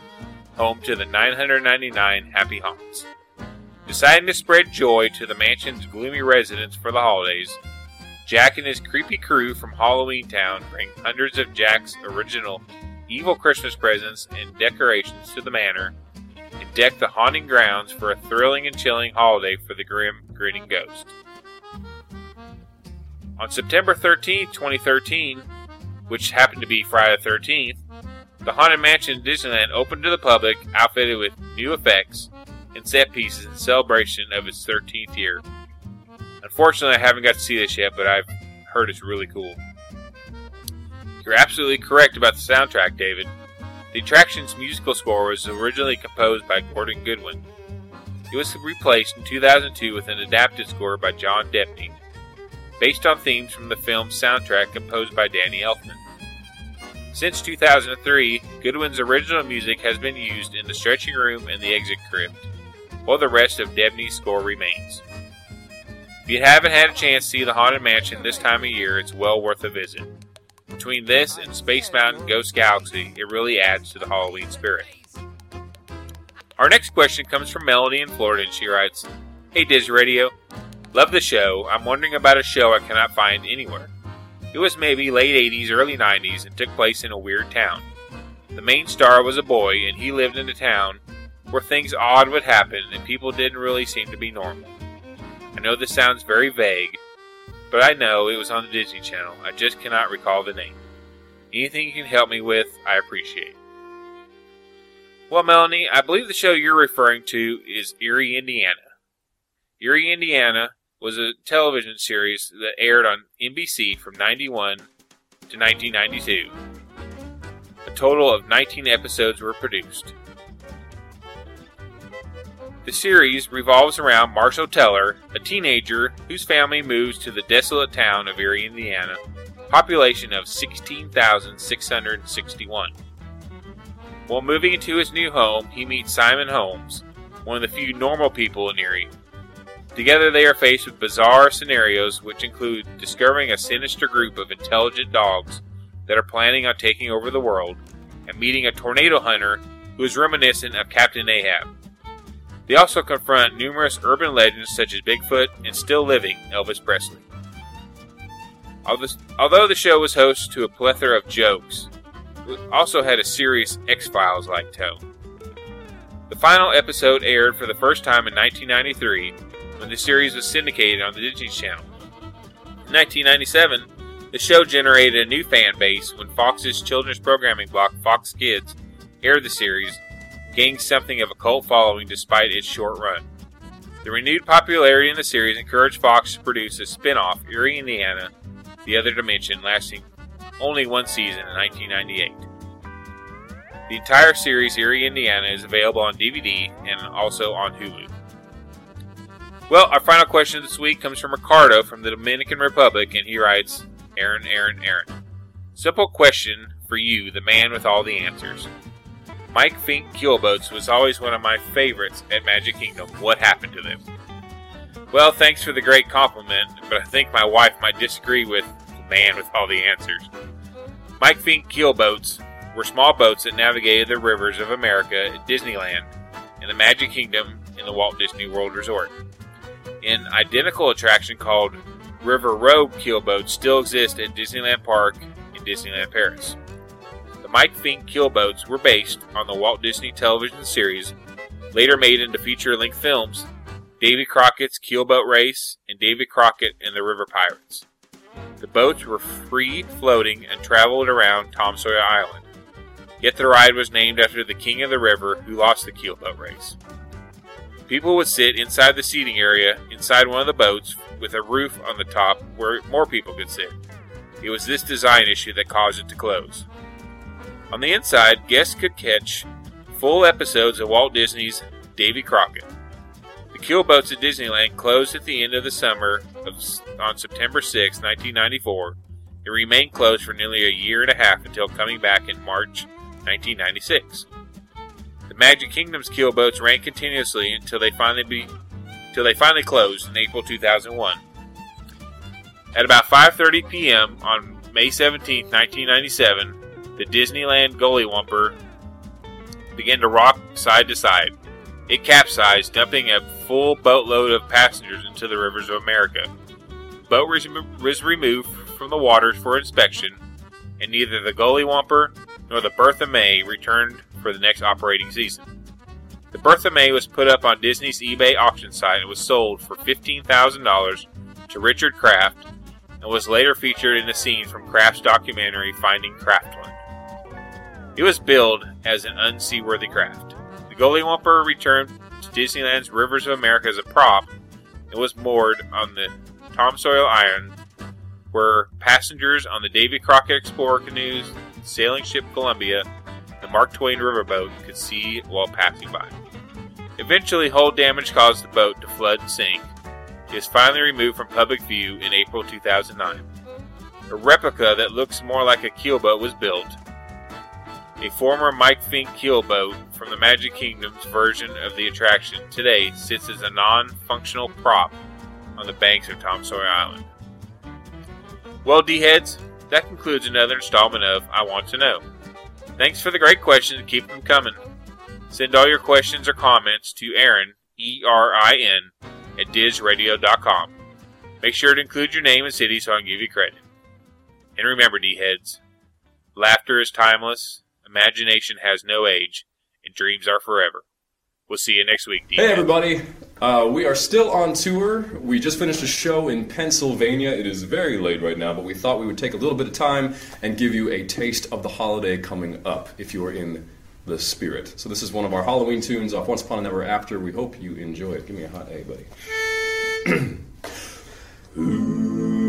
home to the nine hundred ninety-nine happy haunts. Deciding to spread joy to the mansion's gloomy residents for the holidays, Jack and his creepy crew from Halloween Town bring hundreds of Jack's original evil Christmas presents and decorations to the manor and deck the haunting grounds for a thrilling and chilling holiday for the grim, grinning ghost. On September thirteenth, twenty thirteen, which happened to be Friday the thirteenth, the Haunted Mansion at Disneyland opened to the public, outfitted with new effects and set pieces in celebration of its thirteenth year. Unfortunately, I haven't got to see this yet, but I've heard it's really cool. You're absolutely correct about the soundtrack, David. The attraction's musical score was originally composed by Gordon Goodwin. It was replaced in two thousand two with an adapted score by John Debney, based on themes from the film's soundtrack composed by Danny Elfman. Since two thousand three, Goodwin's original music has been used in The Stretching Room and The Exit Crypt, while the rest of Debney's score remains. If you haven't had a chance to see the Haunted Mansion this time of year, it's well worth a visit. Between this and Space Mountain Ghost Galaxy, it really adds to the Halloween spirit. Our next question comes from Melanie in Florida, and she writes, Hey DizRadio, love the show. I'm wondering about a show I cannot find anywhere. It was maybe late eighties, early nineties, and took place in a weird town. The main star was a boy, and he lived in a town where things odd would happen and people didn't really seem to be normal. I know this sounds very vague, but I know it was on the Disney Channel. I just cannot recall the name. Anything you can help me with, I appreciate. Well, Melanie, I believe the show you're referring to is Eerie Indiana. Eerie Indiana was a television series that aired on N B C from ninety-one to nineteen ninety-two. A total of nineteen episodes were produced. The series revolves around Marshall Teller, a teenager whose family moves to the desolate town of Erie, Indiana, population of sixteen thousand six hundred sixty-one. While moving into his new home, he meets Simon Holmes, one of the few normal people in Erie. Together they are faced with bizarre scenarios, which include discovering a sinister group of intelligent dogs that are planning on taking over the world, and meeting a tornado hunter who is reminiscent of Captain Ahab. They also confront numerous urban legends such as Bigfoot and still living Elvis Presley. Although the show was host to a plethora of jokes, it also had a serious X-Files-like tone. The final episode aired for the first time in nineteen ninety-three, when the series was syndicated on the Disney Channel. In nineteen ninety-seven, the show generated a new fan base when Fox's children's programming block Fox Kids aired the series, gaining something of a cult following despite its short run. The renewed popularity in the series encouraged Fox to produce a spin-off, Eerie Indiana, The Other Dimension, lasting only one season in nineteen ninety-eight. The entire series, Eerie Indiana, is available on D V D and also on Hulu. Well, our final question this week comes from Ricardo from the Dominican Republic, and he writes, Aaron, Aaron, Aaron. Simple question for you, the man with all the answers. Mike Fink Keelboats was always one of my favorites at Magic Kingdom. What happened to them? Well, thanks for the great compliment, but I think my wife might disagree with the man with all the answers. Mike Fink keelboats were small boats that navigated the rivers of America at Disneyland and the Magic Kingdom in the Walt Disney World Resort. An identical attraction called River Road keelboats still exists at Disneyland Park and Disneyland Paris. The Mike Fink keelboats were based on the Walt Disney television series, later made into feature-length films, Davy Crockett's Keelboat Race, and Davy Crockett and the River Pirates. The boats were free-floating and traveled around Tom Sawyer Island, yet the ride was named after the king of the river who lost the keelboat race. People would sit inside the seating area inside one of the boats with a roof on the top where more people could sit. It was this design issue that caused it to close. On the inside, guests could catch full episodes of Walt Disney's Davy Crockett. Keelboats at Disneyland closed at the end of the summer of, on September sixth, nineteen ninety-four, and remained closed for nearly a year and a half until coming back in March nineteen ninety-six. The Magic Kingdom's keelboats ran continuously until they finally be, until they finally closed in April two thousand one. At about five thirty p.m. on May seventeenth, nineteen ninety-seven, the Disneyland Gullywumper began to rock side to side. It capsized, dumping a full boatload of passengers into the rivers of America. The boat was removed from the waters for inspection, and neither the Gullywumper nor the Bertha May returned for the next operating season. The Bertha May was put up on Disney's eBay auction site and was sold for fifteen thousand dollars to Richard Kraft, and was later featured in a scene from Kraft's documentary Finding Kraftland. It was billed as an unseaworthy craft. The Gullywumper returned to Disneyland's Rivers of America as a prop and was moored on the Tom Sawyer Island, where passengers on the Davy Crockett Explorer canoes, sailing ship Columbia, and the Mark Twain riverboat could see while passing by. Eventually, hull damage caused the boat to flood and sink. It was finally removed from public view in April two thousand nine. A replica that looks more like a keelboat was built. A former Mike Fink keelboat from the Magic Kingdom's version of the attraction today sits as a non-functional prop on the banks of Tom Sawyer Island. Well, D-Heads, that concludes another installment of I Want to Know. Thanks for the great questions and keep them coming. Send all your questions or comments to Aaron, E R I N, at diz radio dot com. Make sure to include your name and city so I can give you credit. And remember, D-Heads, laughter is timeless, imagination has no age, and dreams are forever. We'll see you next week, D. Hey, everybody. Uh, we are still on tour. We just finished a show in Pennsylvania. It is very late right now, but we thought we would take a little bit of time and give you a taste of the holiday coming up, if you are in the spirit. So this is one of our Halloween tunes off Once Upon an Ever After. We hope you enjoy it. Give me a hot A, buddy. Ooh.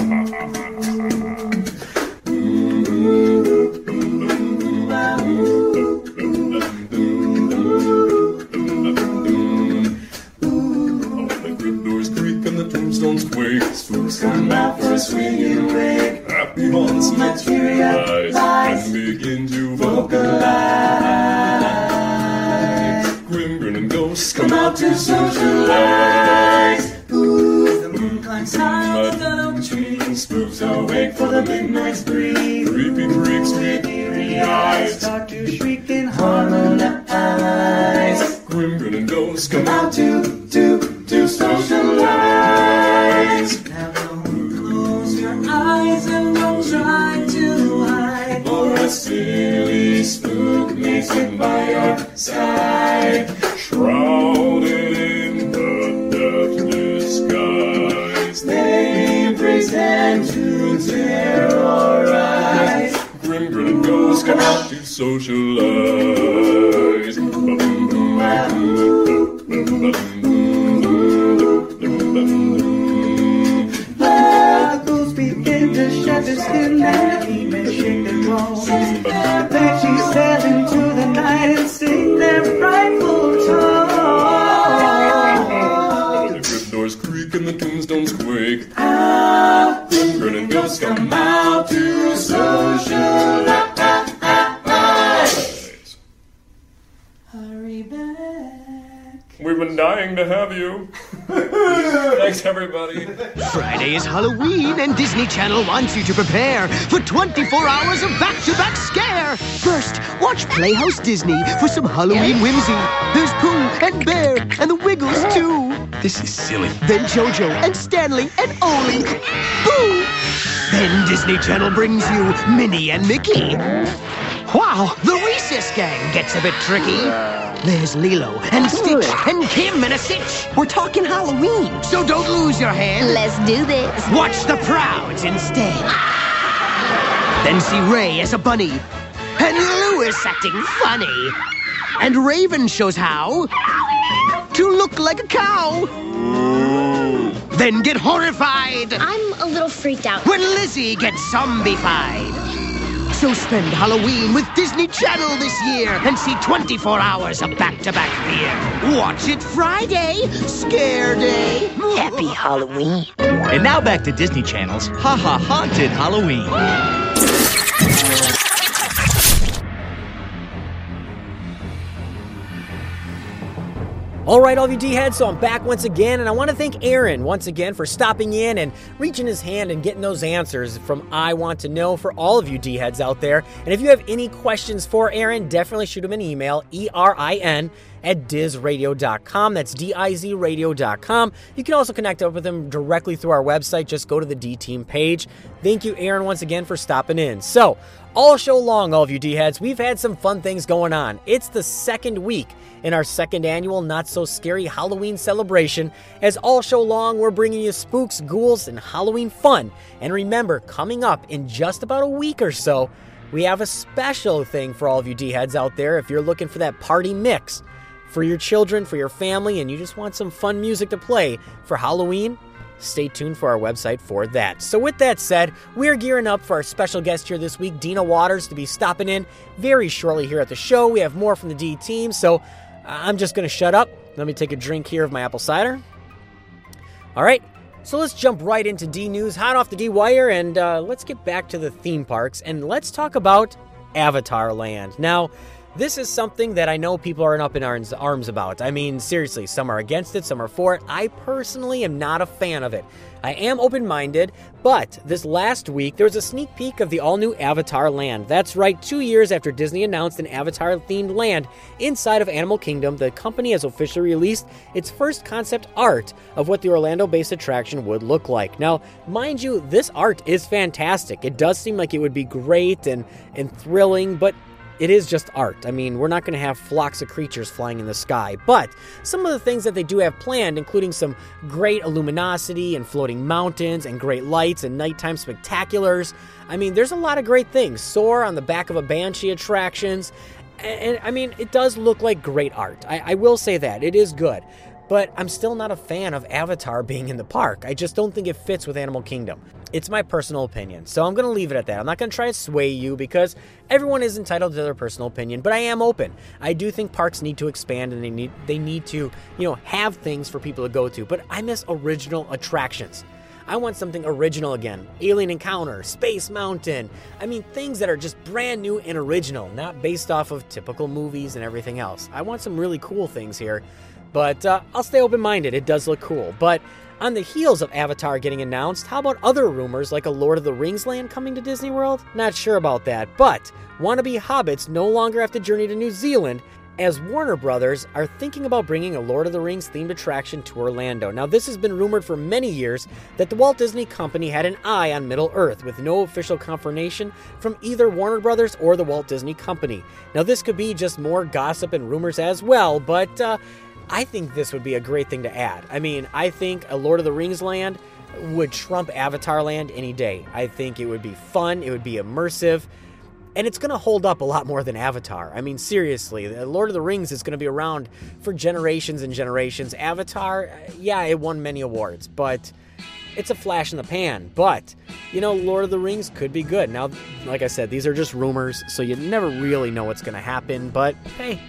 Thank you. poker lights. Grim, grinning ghosts come out to socialize. Ooh, the moon climbs high, the oak tree, and spooks awake for the midnight breeze. Creepy freaks with eerie eyes start to shriek and harmonize. Grim, grinning ghosts come out to, to, to socialize. Now don't close your eyes and don't try to hide, for a silly spook may sit by your side. Shrouded in the deathless skies, they pretend to terrorize. Grim, grinning ghosts come out to socialize. The ghouls begin to shatter skin and demons shake their bones. The banshees sail into the night and sing their frightful tone. The crypt doors creak and the tombstones quake. Out, the grinning ghosts come out to socialize. Hurry back. We've been dying to have you. Thanks, everybody. Friday is Halloween, and Disney Channel wants you to prepare for twenty-four hours of back-to-back scare. First, watch Playhouse Disney for some Halloween whimsy. There's Pooh and Bear and the Wiggles, too. This is silly. Then JoJo and Stanley and Ollie. Boo! Then Disney Channel brings you Minnie and Mickey. Wow, the Recess Gang gets a bit tricky. There's Lilo and Stitch and Kim and a Stitch. We're talking Halloween, so don't lose your hand. Let's do this. Watch the Prouds instead. Ah! Then see Ray as a bunny and Louis acting funny. And Raven shows how to look like a cow. Then get horrified. I'm a little freaked out. When Lizzie gets zombified. So spend Halloween with Disney Channel this year and see twenty-four hours of back-to-back fear. Watch it Friday, Scare Day. Happy Halloween. And now back to Disney Channel's Ha Ha Haunted Halloween. All right, all of you D-heads, so I'm back once again, and I want to thank Aaron once again for stopping in and reaching his hand and getting those answers from I Want to Know for all of you D-heads out there. And if you have any questions for Aaron, definitely shoot him an email, E R I N at diz radio dot com. That's D I Z radio dot com. You can also connect up with him directly through our website. Just go to the D-Team page. Thank you, Aaron, once again for stopping in. So, all show long, all of you D-heads, we've had some fun things going on. It's the second week in our second annual Not So Scary Halloween celebration. As all show long, we're bringing you spooks, ghouls, and Halloween fun. And remember, coming up in just about a week or so, we have a special thing for all of you D-heads out there if you're looking for that party mix for your children, for your family, and you just want some fun music to play for Halloween. Stay tuned for our website for that. So with that said, we're gearing up for our special guest here this week, Dina Waters, to be stopping in very shortly here at the show. We have more from the D team, so I'm just going to shut up. Let me take a drink here of my apple cider. All right, so let's jump right into D News, hot off the D wire, and uh, let's get back to the theme parks, and let's talk about Avatar Land. Now, this is something that I know people aren't up in arms about. I mean, seriously, some are against it, some are for it. I personally am not a fan of it. I am open-minded, but this last week, there was a sneak peek of the all-new Avatar Land. That's right, two years after Disney announced an Avatar-themed land inside of Animal Kingdom, the company has officially released its first concept art of what the Orlando-based attraction would look like. Now, mind you, this art is fantastic. It does seem like it would be great and, and thrilling, but it is just art. I mean, we're not going to have flocks of creatures flying in the sky, but some of the things that they do have planned, including some great luminosity and floating mountains and great lights and nighttime spectaculars. I mean, there's a lot of great things. Soar on the back of a banshee attractions. And, and I mean, it does look like great art. I, I will say that. It is good. But I'm still not a fan of Avatar being in the park. I just don't think it fits with Animal Kingdom. It's my personal opinion, so I'm going to leave it at that. I'm not going to try to sway you because everyone is entitled to their personal opinion, but I am open. I do think parks need to expand and they need they need to, you know, have things for people to go to, but I miss original attractions. I want something original again. Alien Encounter, Space Mountain. I mean, things that are just brand new and original, not based off of typical movies and everything else. I want some really cool things here, but uh, I'll stay open-minded. It does look cool. But on the heels of Avatar getting announced, how about other rumors like a Lord of the Rings land coming to Disney World? Not sure about that, but wannabe hobbits no longer have to journey to New Zealand, as Warner Brothers are thinking about bringing a Lord of the Rings themed attraction to Orlando. Now, this has been rumored for many years that the Walt Disney Company had an eye on Middle Earth, with no official confirmation from either Warner Brothers or the Walt Disney Company. Now, this could be just more gossip and rumors as well, but uh, I think this would be a great thing to add. I mean, I think a Lord of the Rings land would trump Avatar land any day. I think it would be fun, it would be immersive, and it's going to hold up a lot more than Avatar. I mean, seriously, Lord of the Rings is going to be around for generations and generations. Avatar, yeah, it won many awards, but it's a flash in the pan. But, you know, Lord of the Rings could be good. Now, like I said, these are just rumors, so you never really know what's going to happen. But, hey,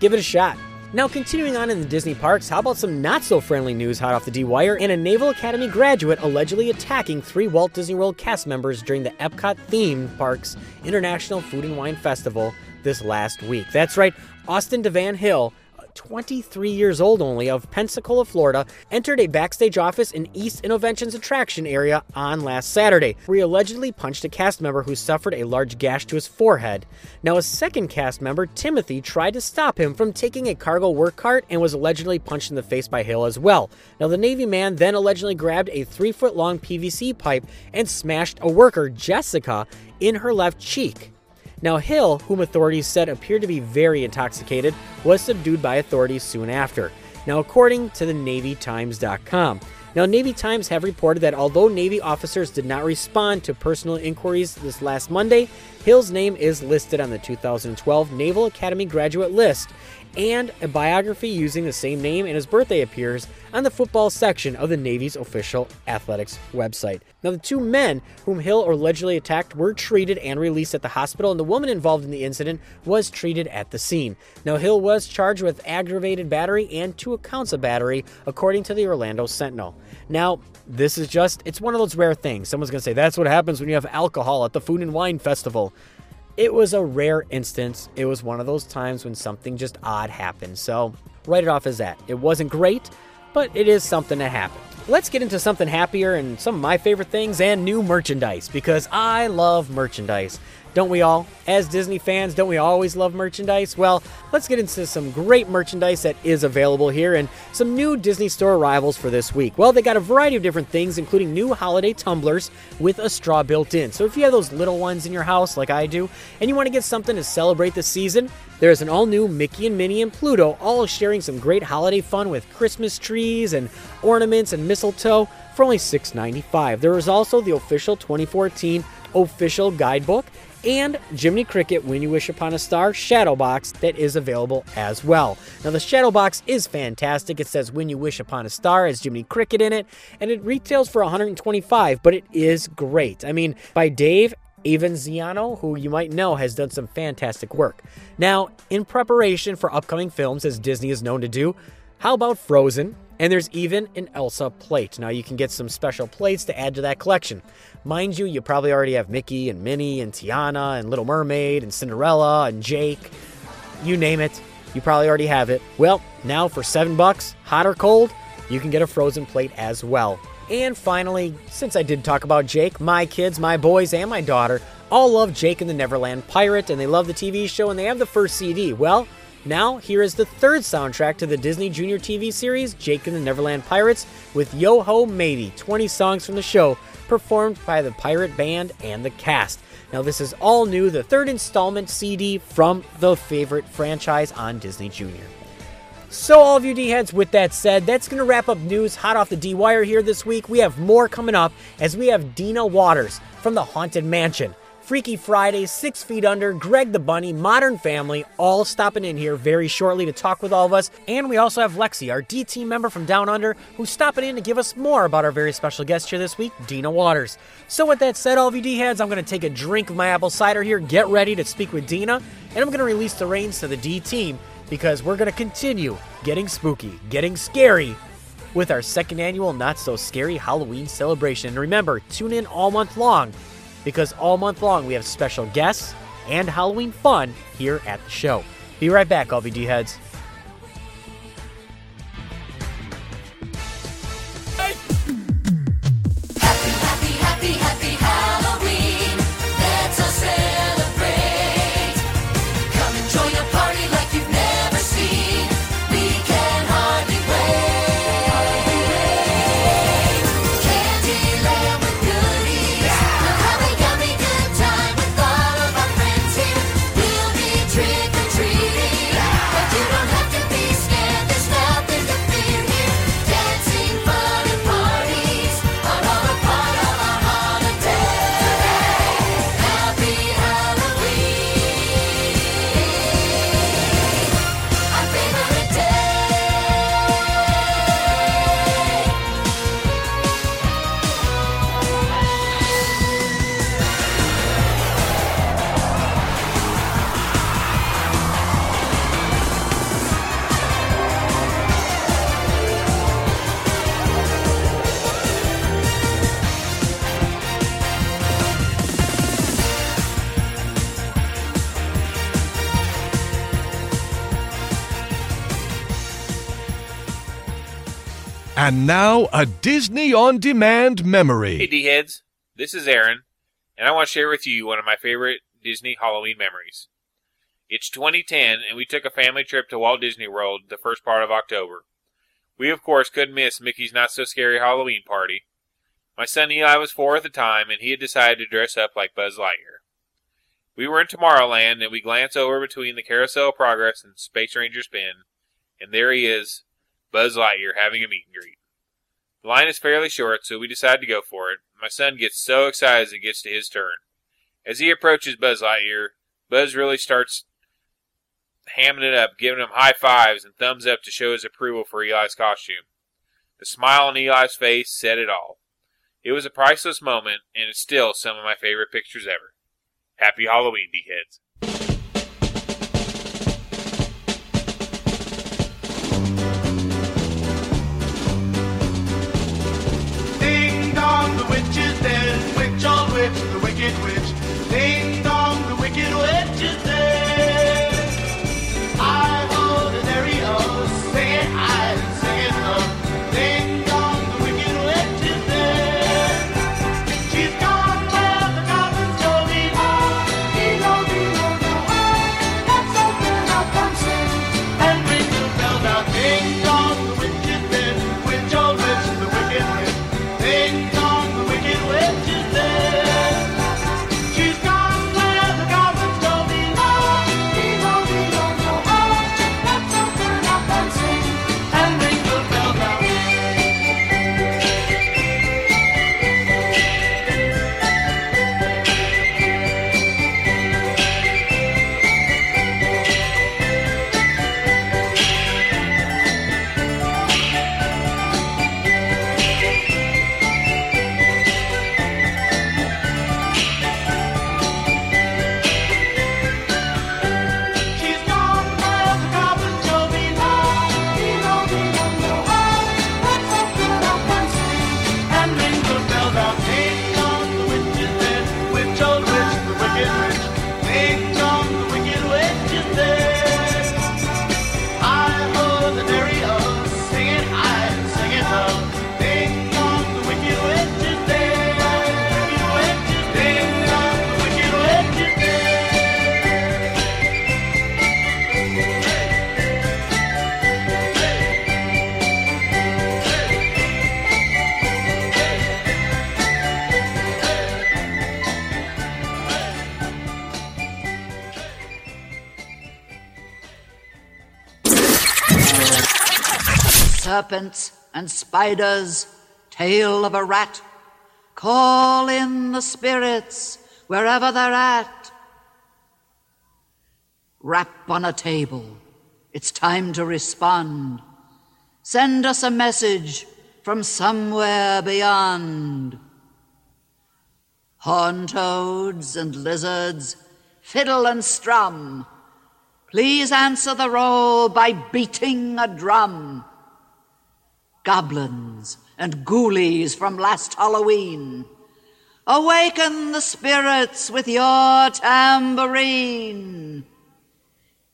give it a shot. Now, continuing on in the Disney parks, how about some not-so-friendly news hot off the D-Wire and a Naval Academy graduate allegedly attacking three Walt Disney World cast members during the Epcot-themed park's International Food and Wine Festival this last week. That's right, Austin DeVan Hill, twenty-three years old only, of Pensacola, Florida, entered a backstage office in East Innovations attraction area on last Saturday, where he allegedly punched a cast member who suffered a large gash to his forehead. Now, a second cast member, Timothy, tried to stop him from taking a cargo work cart and was allegedly punched in the face by Hill as well. Now, the Navy man then allegedly grabbed a three-foot-long P V C pipe and smashed a worker, Jessica, in her left cheek. Now, Hill, whom authorities said appeared to be very intoxicated, was subdued by authorities soon after. Now, according to the Navy Times dot com. Now, Navy Times have reported that although Navy officers did not respond to personal inquiries this last Monday, Hill's name is listed on the two thousand twelve Naval Academy graduate list, and a biography using the same name and his birthday appears on the football section of the Navy's official athletics website. Now, the two men whom Hill allegedly attacked were treated and released at the hospital, and the woman involved in the incident was treated at the scene. Now, Hill was charged with aggravated battery and two counts of battery, according to the Orlando Sentinel. Now, this is just, it's one of those rare things. Someone's going to say, that's what happens when you have alcohol at the Food and Wine Festival. It was a rare instance. It was one of those times when something just odd happened. So write it off as that. It wasn't great, but it is something that happened. Let's get into something happier and some of my favorite things and new merchandise, because I love merchandise. Don't we all? As Disney fans, don't we always love merchandise? Well, let's get into some great merchandise that is available here and some new Disney Store arrivals for this week. Well, they got a variety of different things, including new holiday tumblers with a straw built in. So if you have those little ones in your house like I do, and you want to get something to celebrate the season, there is an all-new Mickey and Minnie and Pluto, all sharing some great holiday fun with Christmas trees and ornaments and mistletoe for only six dollars and ninety-five cents. There is also the official twenty fourteen official guidebook, and Jiminy Cricket When You Wish Upon a Star Shadow Box that is available as well. Now, the Shadow Box is fantastic. It says When You Wish Upon a Star, has Jiminy Cricket in it, and it retails for one hundred twenty-five dollars, but it is great. I mean, by Dave Avanziano, who you might know has done some fantastic work. Now, in preparation for upcoming films, as Disney is known to do, how about Frozen? And there's even an Elsa plate. Now, you can get some special plates to add to that collection. Mind you, you probably already have Mickey and Minnie and Tiana and Little Mermaid and Cinderella and Jake. You name it, you probably already have it. Well, now for seven bucks, hot or cold, you can get a Frozen plate as well. And finally, since I did talk about Jake, my kids, my boys, and my daughter all love Jake and the Neverland Pirate, and they love the T V show, and they have the first C D. Well, now, here is the third soundtrack to the Disney Junior T V series, Jake and the Neverland Pirates, with Yo-Ho Matey, twenty songs from the show, performed by the Pirate Band and the cast. Now, this is all new, the third installment C D from the favorite franchise on Disney Junior So, all of you D-heads, with that said, that's going to wrap up news hot off the D-Wire here this week. We have more coming up, as we have Dina Waters from the Haunted Mansion, Freaky Friday, Six Feet Under, Greg the Bunny, Modern Family, all stopping in here very shortly to talk with all of us. And we also have Lexi, our D-Team member from Down Under, who's stopping in to give us more about our very special guest here this week, Dina Waters. So with that said, all of you D-heads, I'm going to take a drink of my apple cider here, get ready to speak with Dina, and I'm going to release the reins to the D-Team, because we're going to continue getting spooky, getting scary, with our second annual Not So Scary Halloween celebration. And remember, tune in all month long, because all month long we have special guests and Halloween fun here at the show. Be right back, L V D heads. And now, a Disney On Demand memory. Hey, D-Heads. This is Aaron, and I want to share with you one of my favorite Disney Halloween memories. It's twenty ten, and we took a family trip to Walt Disney World the first part of October. We, of course, couldn't miss Mickey's Not So Scary Halloween party. My son Eli was four at the time, and he had decided to dress up like Buzz Lightyear. We were in Tomorrowland, and we glanced over between the Carousel of Progress and Space Ranger Spin, and there he is, Buzz Lightyear, having a meet and greet. The line is fairly short, so we decide to go for it. My son gets so excited as it gets to his turn. As he approaches Buzz Lightyear, Buzz really starts hamming it up, giving him high fives and thumbs up to show his approval for Eli's costume. The smile on Eli's face said it all. It was a priceless moment, and it's still some of my favorite pictures ever. Happy Halloween, D-Heads. The wicked witch, ding dong, the wicked witch is dead. I hold an airy oh, sing it high and sing it low. Ding dong, the wicked witch is dead. She's gone where the goblins told me now. He told me where the way. Let's open up and sing and ring the bell now. Ding dong, the wicked witch, witch old witch, the wicked witch. Ding dong, the wicked witch is dead. Serpents and spiders, tail of a rat, call in the spirits wherever they're at. Rap on a table, it's time to respond. Send us a message from somewhere beyond. Horn toads and lizards, fiddle and strum, please answer the roll by beating a drum. goblins, and ghoulies from last Halloween. Awaken the spirits with your tambourine.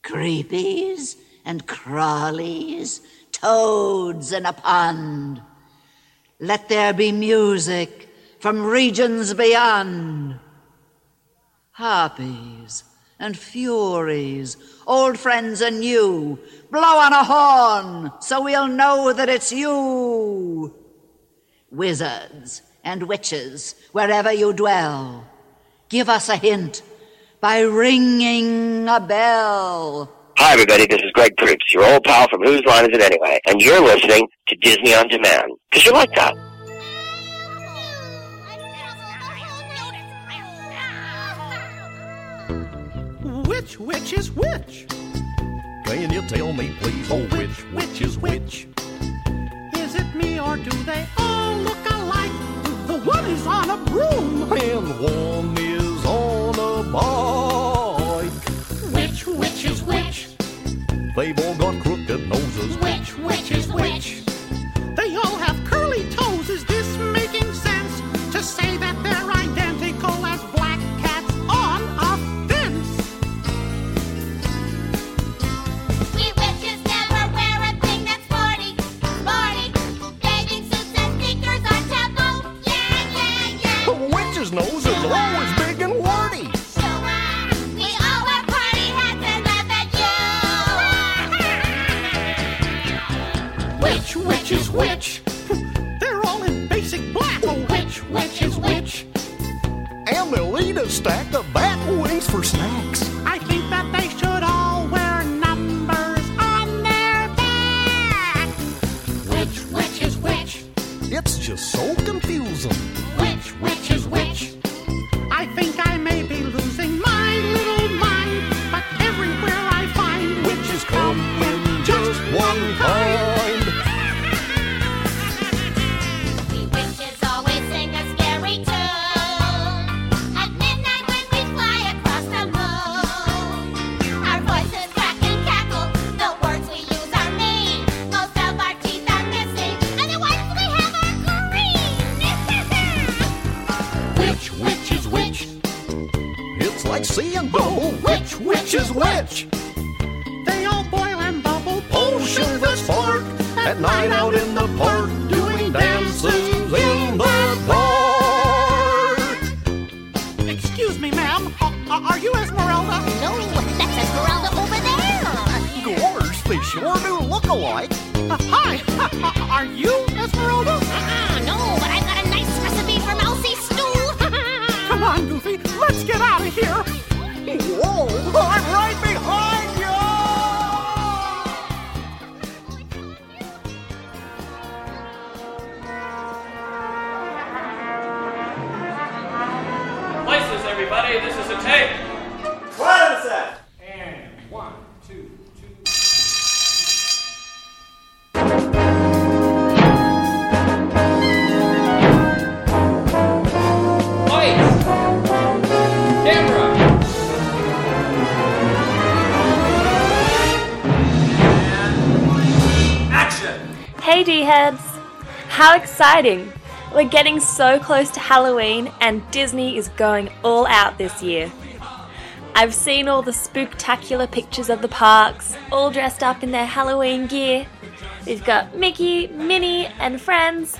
Creepies and crawlies, toads in a pond. Let there be music from regions beyond. Harpies and furies, old friends and new, blow on a horn so we'll know that it's you. Wizards and witches, wherever you dwell, give us a hint by ringing a bell. Hi, everybody, this is Greg Proops, your old pal from Whose Line Is It Anyway, and you're listening to Disney On Demand, because you're like that. Which witch is which? Can you tell me, please? Oh, which witch is which? Is it me, or do they all look alike? The one is on a broom, and one is on a bike. Which witch is which? They've all got crooked noses. Which witch is which? They all have curly toes. Is this making sense to say that they're identical as black cats on a fence? We witches never wear a thing that's sporty, sporty. Bathing suits and sneakers are taboo. Yeah, yeah, yeah. The witch's nose is always big and wordy. Which witch is which? They're all in basic black. Oh, which witch is which? And they'll eat a stack of bat wings for snacks. I think that they should all wear numbers on their back. Which witch is which? It's just so confusing. Which witch is which? I think I may be losing my little mind, but everywhere I find witches come in just one kind. Seeing double, which witch is which? They all boil and bubble, potions that spark. At night out in the park, doing dances in the dark. Excuse me, ma'am, uh, are you Esmeralda? No, that's Esmeralda over there. Gorge, they sure do look alike. Uh, hi, are you Esmeralda? Uh-uh, no, but I've got a nice recipe for mousy stew. Come on, Goofy, let's get out of here. Whoa, I'm right behind you! Places, everybody, this is a tape. What is that? And one, two, two. Lights! Camera! Hey D-heads! How exciting! We're getting so close to Halloween and Disney is going all out this year. I've seen all the spooktacular pictures of the parks, all dressed up in their Halloween gear. We've got Mickey, Minnie and friends,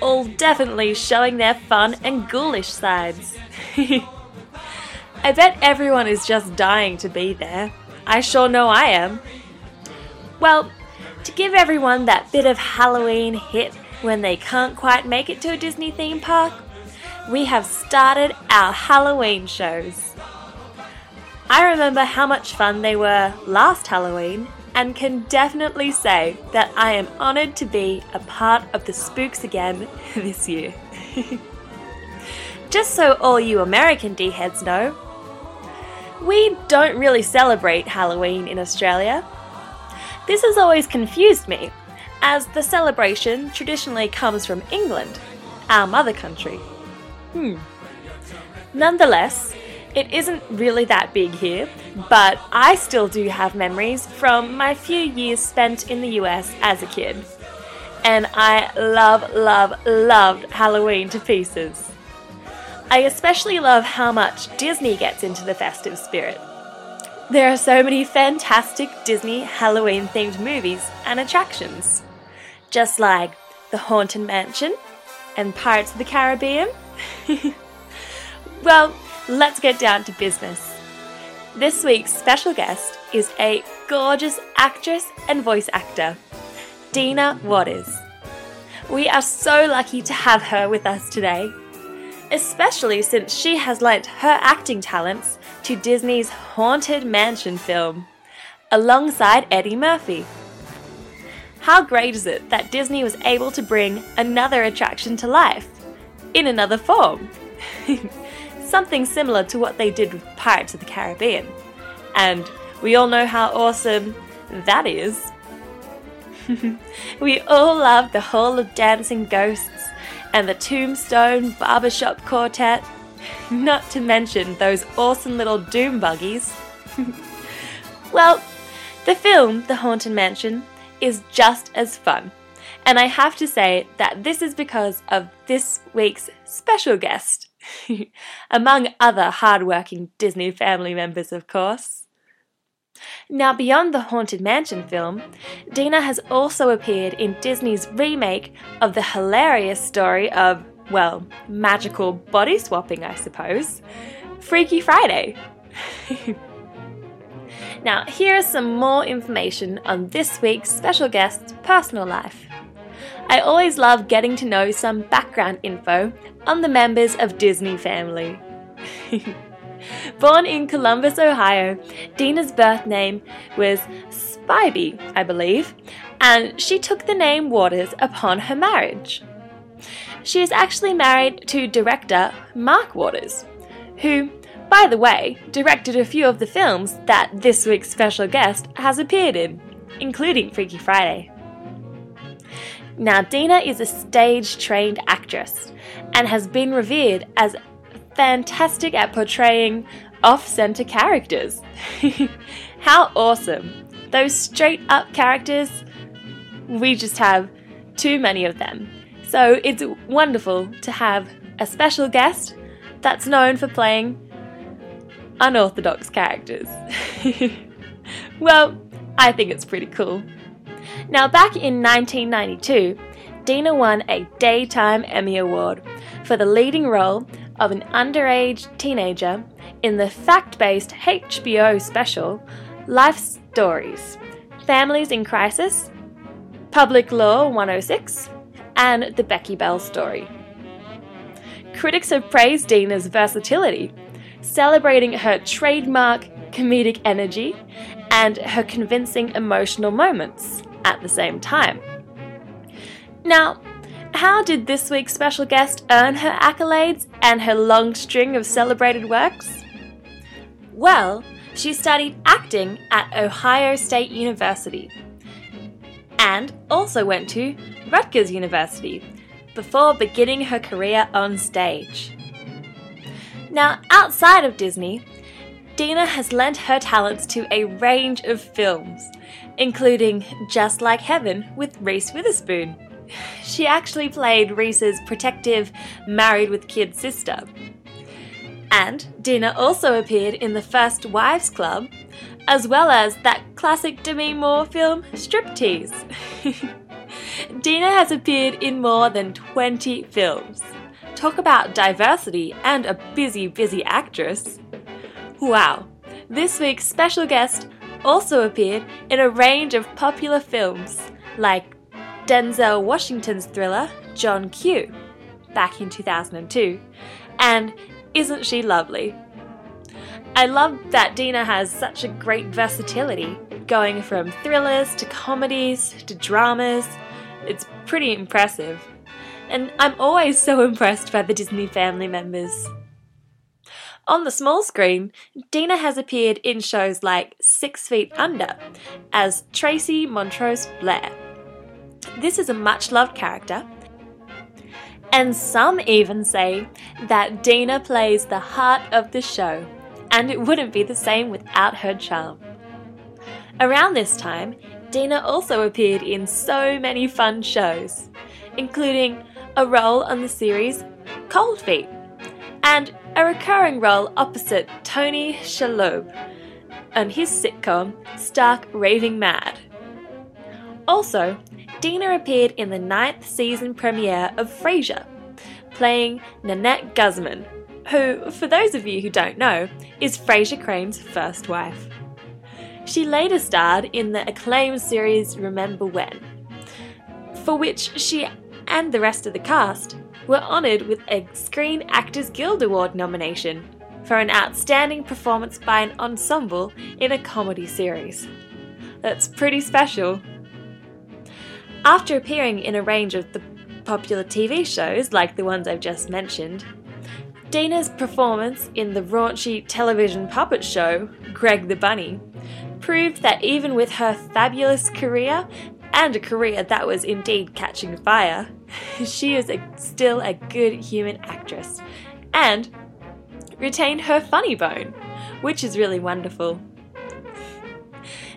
all definitely showing their fun and ghoulish sides. I bet everyone is just dying to be there. I sure know I am. Well, to give everyone that bit of Halloween hit when they can't quite make it to a Disney theme park, we have started our Halloween shows. I remember how much fun they were last Halloween and can definitely say that I am honoured to be a part of the spooks again this year. Just so all you American D-heads know, we don't really celebrate Halloween in Australia. This has always confused me, as the celebration traditionally comes from England, our mother country. Hmm. Nonetheless, it isn't really that big here, but I still do have memories from my few years spent in the U S as a kid. and I love, love, loved Halloween to pieces. I especially love how much Disney gets into the festive spirit. There are so many fantastic Disney Halloween-themed movies and attractions, just like The Haunted Mansion and Pirates of the Caribbean. Well, let's get down to business. This week's special guest is a gorgeous actress and voice actor, Dina Waters. We are so lucky to have her with us today, especially since she has lent her acting talents to Disney's Haunted Mansion film, alongside Eddie Murphy. How great is it that Disney was able to bring another attraction to life, in another form? Something similar to what they did with Pirates of the Caribbean, and we all know how awesome that is. We all love the Hall of Dancing Ghosts and the Tombstone Barbershop Quartet, not to mention those awesome little doom buggies. Well, the film, The Haunted Mansion, is just as fun, and I have to say that this is because of this week's special guest, among other hard-working Disney family members, of course. Now, beyond the Haunted Mansion film, Dina has also appeared in Disney's remake of the hilarious story of, well, magical body swapping, I suppose, Freaky Friday. Now, here is some more information on this week's special guest's personal life. I always love getting to know some background info on the members of Disney family. Born in Columbus, Ohio, Dina's birth name was Spivey, I believe, and she took the name Waters upon her marriage. She is actually married to director Mark Waters, who, by the way, directed a few of the films that this week's special guest has appeared in, including Freaky Friday. Now, Dina is a stage-trained actress and has been revered as fantastic at portraying off-center characters. How awesome! Those straight-up characters, we just have too many of them. So it's wonderful to have a special guest that's known for playing unorthodox characters. Well, I think it's pretty cool. Now, back in nineteen ninety-two, Dina won a Daytime Emmy Award for the leading role of an underage teenager in the fact-based H B O special Life Stories, Families in Crisis, Public Law one oh six, and The Becky Bell Story. Critics have praised Dina's versatility, celebrating her trademark comedic energy and her convincing emotional moments at the same time. Now, how did this week's special guest earn her accolades and her long string of celebrated works? Well, she studied acting at Ohio State University and also went to Rutgers University before beginning her career on stage. Now, outside of Disney, Dina has lent her talents to a range of films, including Just Like Heaven with Reese Witherspoon. She actually played Reese's protective, married with kids sister. And Dina also appeared in the first Wives Club, as well as that classic Demi Moore film, Striptease. Dina has appeared in more than twenty films. Talk about diversity and a busy, busy actress. Wow. This week's special guest also appeared in a range of popular films, like Denzel Washington's thriller John Q back in two thousand two, and Isn't She Lovely? I love that Dina has such a great versatility, going from thrillers to comedies to dramas. It's pretty impressive, and I'm always so impressed by the Disney family members. On the small screen, Dina has appeared in shows like Six Feet Under as Tracy Montrose Blair. This is a much-loved character, and some even say that Dina plays the heart of the show, and it wouldn't be the same without her charm. Around this time, Dina also appeared in so many fun shows, including a role on the series Cold Feet and a recurring role opposite Tony Shalhoub on his sitcom Stark Raving Mad. Also, Dina appeared in the ninth season premiere of Frasier, playing Nanette Guzman, who, for those of you who don't know, is Fraser Crane's first wife. She later starred in the acclaimed series Remember When, for which she and the rest of the cast were honoured with a Screen Actors Guild Award nomination for an outstanding performance by an ensemble in a comedy series. That's pretty special. After appearing in a range of the popular T V shows like the ones I've just mentioned, Dina's performance in the raunchy television puppet show Greg the Bunny proved that even with her fabulous career, and a career that was indeed catching fire, she is a, still a good human actress and retained her funny bone, which is really wonderful.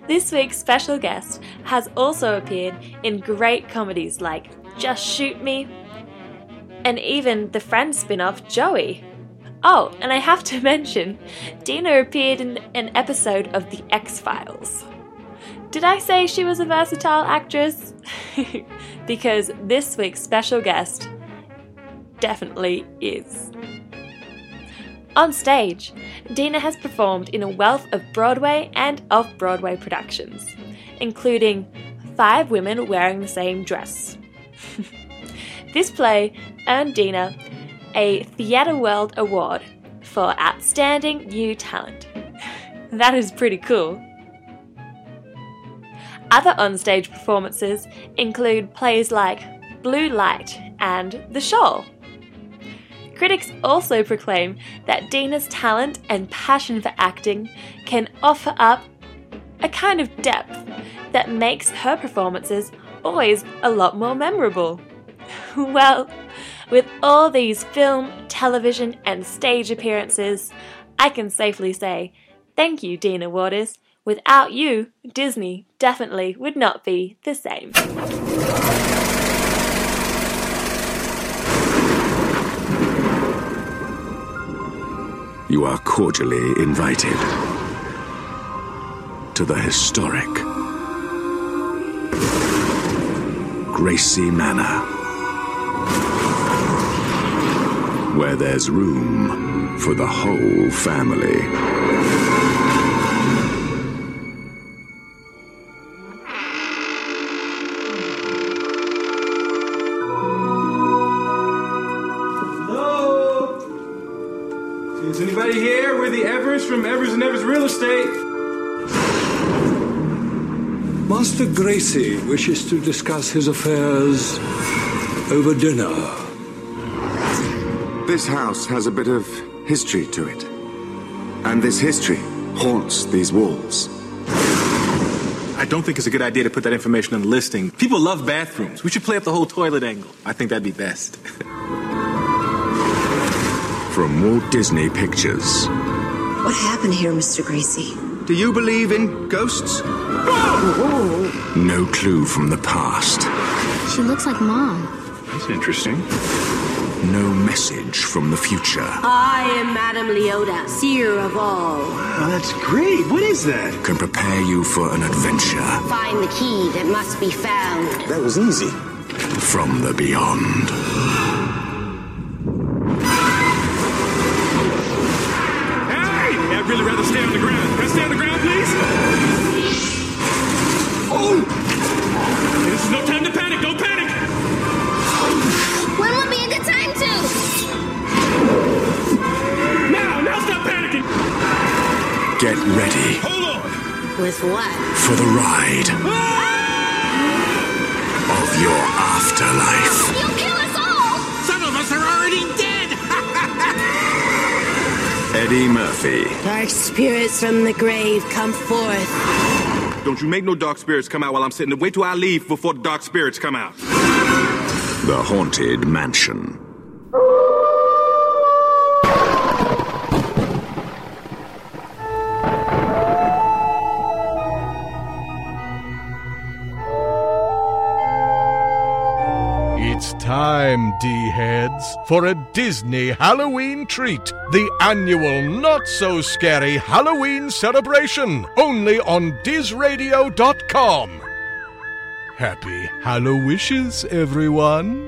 This week's special guest has also appeared in great comedies like Just Shoot Me, and even the Friends spin-off Joey. Oh, and I have to mention, Dina appeared in an episode of The X-Files. Did I say she was a versatile actress? Because this week's special guest definitely is. On stage, Dina has performed in a wealth of Broadway and off-Broadway productions, including Five Women Wearing the Same Dress. This play earned Dina a Theatre World Award for Outstanding New Talent. That is pretty cool. Other on-stage performances include plays like Blue Light and The Shoal. Critics also proclaim that Dina's talent and passion for acting can offer up a kind of depth that makes her performances always a lot more memorable. Well, with all these film, television and stage appearances, I can safely say thank you, Dina Waters. Without you, Disney definitely would not be the same. You are cordially invited to the historic Gracie Manor, where there's room for the whole family. Hello? Is anybody here? We're the Evers from Evers and Evers Real Estate. Master Gracie wishes to discuss his affairs over dinner. This house has a bit of history to it, and this history haunts these walls. I don't think it's a good idea to put that information on the listing. People love bathrooms. We should play up the whole toilet angle. I think that'd be best. From Walt Disney Pictures. What happened here, Mister Gracie? Do you believe in ghosts? Oh! No clue from the past. She looks like Mom. That's interesting. No message from the future. I am Madame Leota, seer of all. Wow, that's great. What is that? Can prepare you for an adventure. Find the key that must be found. That was easy. From the beyond. Hey! I'd really rather stay on the ground. Can I stay on the ground, please? Oh! This is no time to panic. Don't panic! When would be a good time to? Now, now stop panicking! Get ready. Hold on! With what? For the ride. Ah! Of your afterlife. You'll kill us all! Some of us are already dead! Eddie Murphy. Dark spirits from the grave, come forth. Don't you make no dark spirits come out while I'm sitting there. Wait till I leave before the dark spirits come out. The Haunted Mansion. It's time, D-heads, for a Disney Halloween treat. The annual not-so-scary Halloween celebration, only on Diz Radio dot com. Happy Hallowishes, everyone.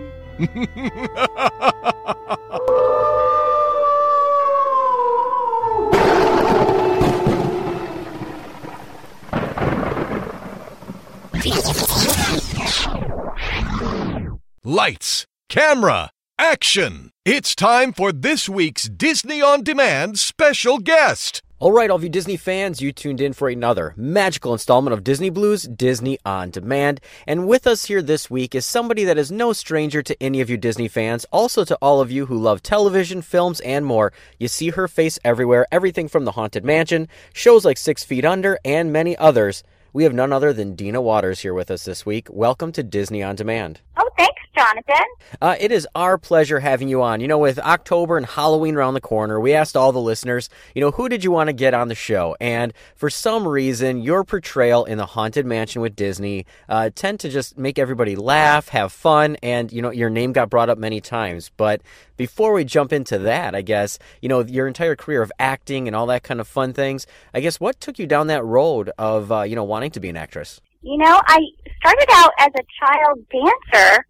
Lights, camera, action. It's time for this week's Disney On Demand special guest. All right, all of you Disney fans, you tuned in for another magical installment of Disney Blues, Disney On Demand. And with us here this week is somebody that is no stranger to any of you Disney fans, also to all of you who love television, films, and more. You see her face everywhere, everything from The Haunted Mansion, shows like Six Feet Under, and many others. We have none other than Dina Waters here with us this week. Welcome to Disney On Demand. Oh, thanks, Jonathan. Uh, it is our pleasure having you on. You know, with October and Halloween around the corner, we asked all the listeners, you know, who did you want to get on the show? And for some reason, your portrayal in The Haunted Mansion with Disney uh, tend to just make everybody laugh, have fun, and, you know, your name got brought up many times. But before we jump into that, I guess, you know, your entire career of acting and all that kind of fun things, I guess what took you down that road of, uh, you know, wanting to be an actress? You know, I started out as a child dancer,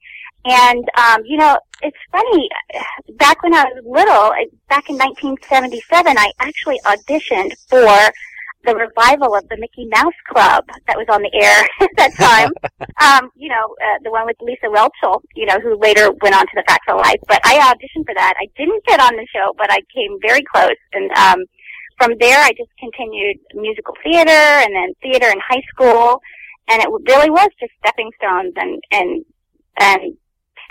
and, um, you know, it's funny, back when I was little, back in nineteen seventy-seven, I actually auditioned for the revival of the Mickey Mouse Club that was on the air at that time. um, you know, uh, the one with Lisa Welchel, you know, who later went on to The Facts of Life, but I auditioned for that. I didn't get on the show, but I came very close, and, um, from there, I just continued musical theater and then theater in high school, and it really was just stepping stones and, and, and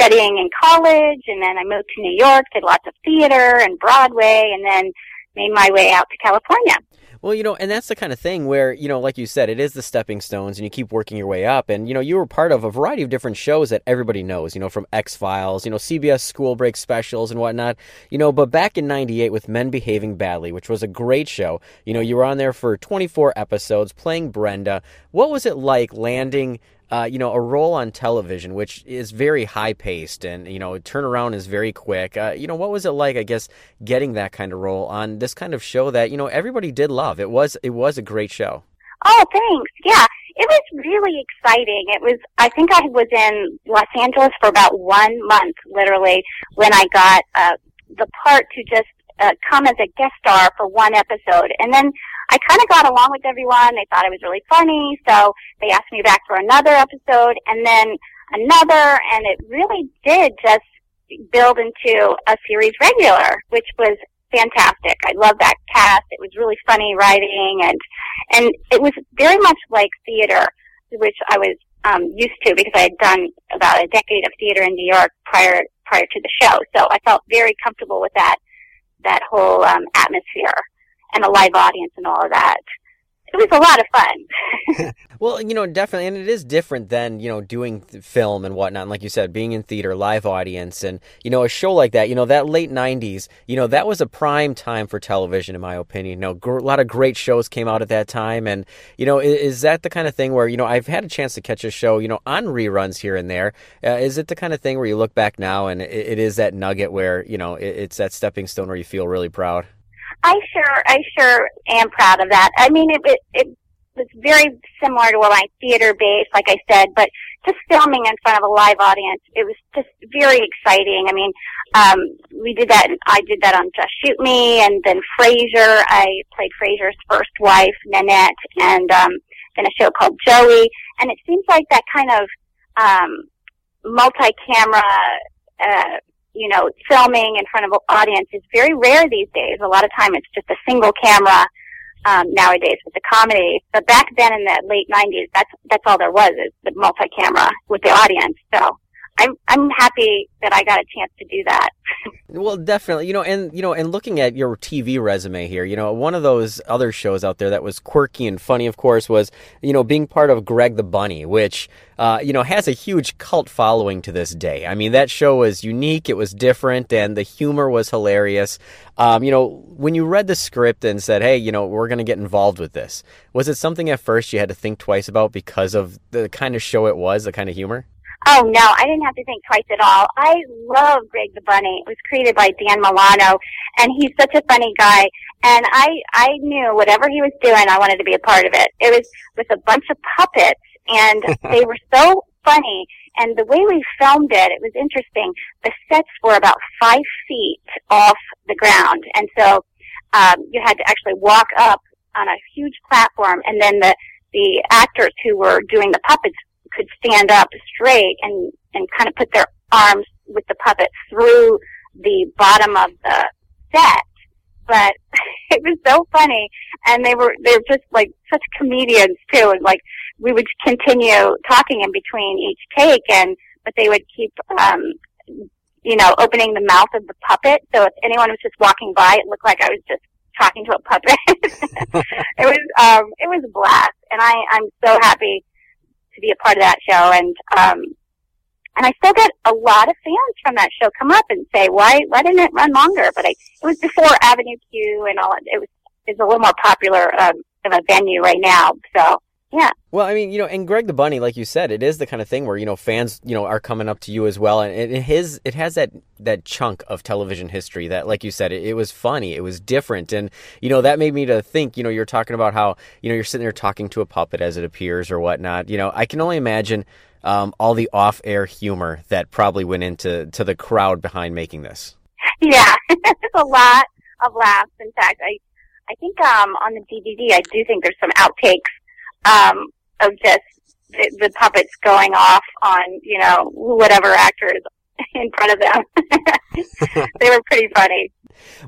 studying in college, and then I moved to New York, did lots of theater and Broadway, and then made my way out to California. Well, you know, and that's the kind of thing where, you know, like you said, it is the stepping stones and you keep working your way up. And, you know, you were part of a variety of different shows that everybody knows, you know, from X-Files, you know, C B S school break specials and whatnot, you know, but back in ninety-eight with Men Behaving Badly, which was a great show, you know, you were on there for twenty-four episodes playing Brenda. What was it like landing, uh, you know, a role on television, which is very high paced and, you know, turnaround is very quick. Uh, you know, what was it like, I guess, getting that kind of role on this kind of show that, you know, everybody did love? It was, it was a great show. Oh, thanks. Yeah. It was really exciting. It was, I think I was in Los Angeles for about one month, literally, when I got, uh, the part to just, uh, come as a guest star for one episode. And then I kind of got along with everyone. They thought I was really funny, so they asked me back for another episode, and then another, and it really did just build into a series regular, which was fantastic. I love that cast. It was really funny writing, and and it was very much like theater, which I was um, used to because I had done about a decade of theater in New York prior prior to the show, so I felt very comfortable with that that whole um, atmosphere and a live audience and all of that. It was a lot of fun. Well, you know, definitely, and it is different than, you know, doing film and whatnot. And like you said, being in theater, live audience, and, you know, a show like that, you know, that late nineties, you know, that was a prime time for television, in my opinion. You know, gr- a lot of great shows came out at that time, and, you know, is, is that the kind of thing where, you know, I've had a chance to catch a show, you know, on reruns here and there. Uh, is it the kind of thing where you look back now and it, it is that nugget where, you know, it, it's that stepping stone where you feel really proud? I sure, I sure am proud of that. I mean, it, it, it was very similar to my theater base, like I said, but just filming in front of a live audience, it was just very exciting. I mean, um, we did that, I did that on Just Shoot Me, and then Frasier. I played Frasier's first wife, Nanette, and, um, then a show called Joey. And it seems like that kind of, um, multi-camera, uh, you know, filming in front of an audience is very rare these days. A lot of time it's just a single camera um, nowadays with the comedies. But back then in the late nineties, that's that's all there was, is the multi-camera with the audience. So I'm I'm happy that I got a chance to do that. Well, definitely, you know, and, you know, and looking at your T V resume here, you know, one of those other shows out there that was quirky and funny, of course, was, you know, being part of Greg the Bunny, which, uh, you know, has a huge cult following to this day. I mean, that show was unique, it was different, and the humor was hilarious. Um, you know, when you read the script and said, hey, you know, we're going to get involved with this, was it something at first you had to think twice about because of the kind of show it was, the kind of humor? Oh, no, I didn't have to think twice at all. I love Greg the Bunny. It was created by Dan Milano, and he's such a funny guy. And I, I knew whatever he was doing, I wanted to be a part of it. It was with a bunch of puppets, and they were so funny. And the way we filmed it, it was interesting. The sets were about five feet off the ground, and so um, you had to actually walk up on a huge platform, and then the, the actors who were doing the puppets could stand up straight and, and kind of put their arms with the puppet through the bottom of the set. But it was so funny. And they were, they were just like such comedians too. And like we would continue talking in between each take, and, but they would keep, um, you know, opening the mouth of the puppet. So if anyone was just walking by, it looked like I was just talking to a puppet. It was, um, it was a blast. And I, I'm so happy to be a part of that show, and um, and I still get a lot of fans from that show come up and say, "Why, why didn't it run longer?" But I, it was before Avenue Q and all. It was it's a little more popular um, of a venue right now, so yeah. Well, I mean, you know, and Greg the Bunny, like you said, it is the kind of thing where you know fans, you know, are coming up to you as well, and it his it has that that chunk of television history that, like you said, it, it was funny, it was different, and you know that made me to think. You know, you're talking about how you know you're sitting there talking to a puppet as it appears or whatnot. You know, I can only imagine um, all the off-air humor that probably went into to the crowd behind making this. Yeah, it's a lot of laughs. In fact, I I think um, on the D V D, I do think there's some outtakes. Um, Of just the, the puppets going off on, you know, whatever actors in front of them. They were pretty funny.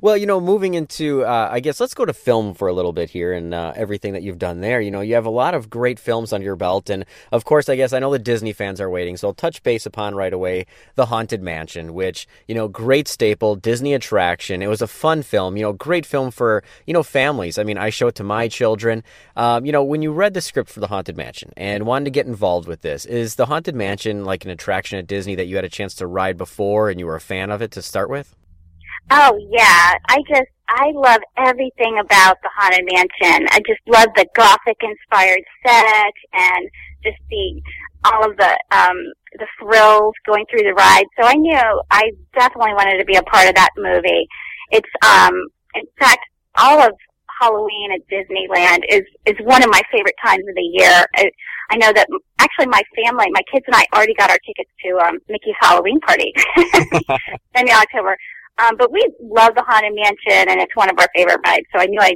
Well, you know, moving into, uh, I guess, let's go to film for a little bit here and uh, everything that you've done there. You know, you have a lot of great films under your belt. And, of course, I guess I know the Disney fans are waiting, so I'll touch base upon right away The Haunted Mansion, which, you know, great staple, Disney attraction. It was a fun film, you know, great film for, you know, families. I mean, I show it to my children. Um, you know, when you read the script for The Haunted Mansion and wanted to get involved with this, is The Haunted Mansion like an attraction at Disney that you had a chance to ride before and you were a fan of it to start with? Oh, yeah. I just, I love everything about the Haunted Mansion. I just love the Gothic-inspired set and just the, all of the, um, the thrills going through the ride. So I knew I definitely wanted to be a part of that movie. It's, um, in fact, all of Halloween at Disneyland is, is one of my favorite times of the year. I, I know that actually my family, my kids and I already got our tickets to, um, Mickey's Halloween party in October. Um, but we love the Haunted Mansion, and it's one of our favorite rides, so I knew I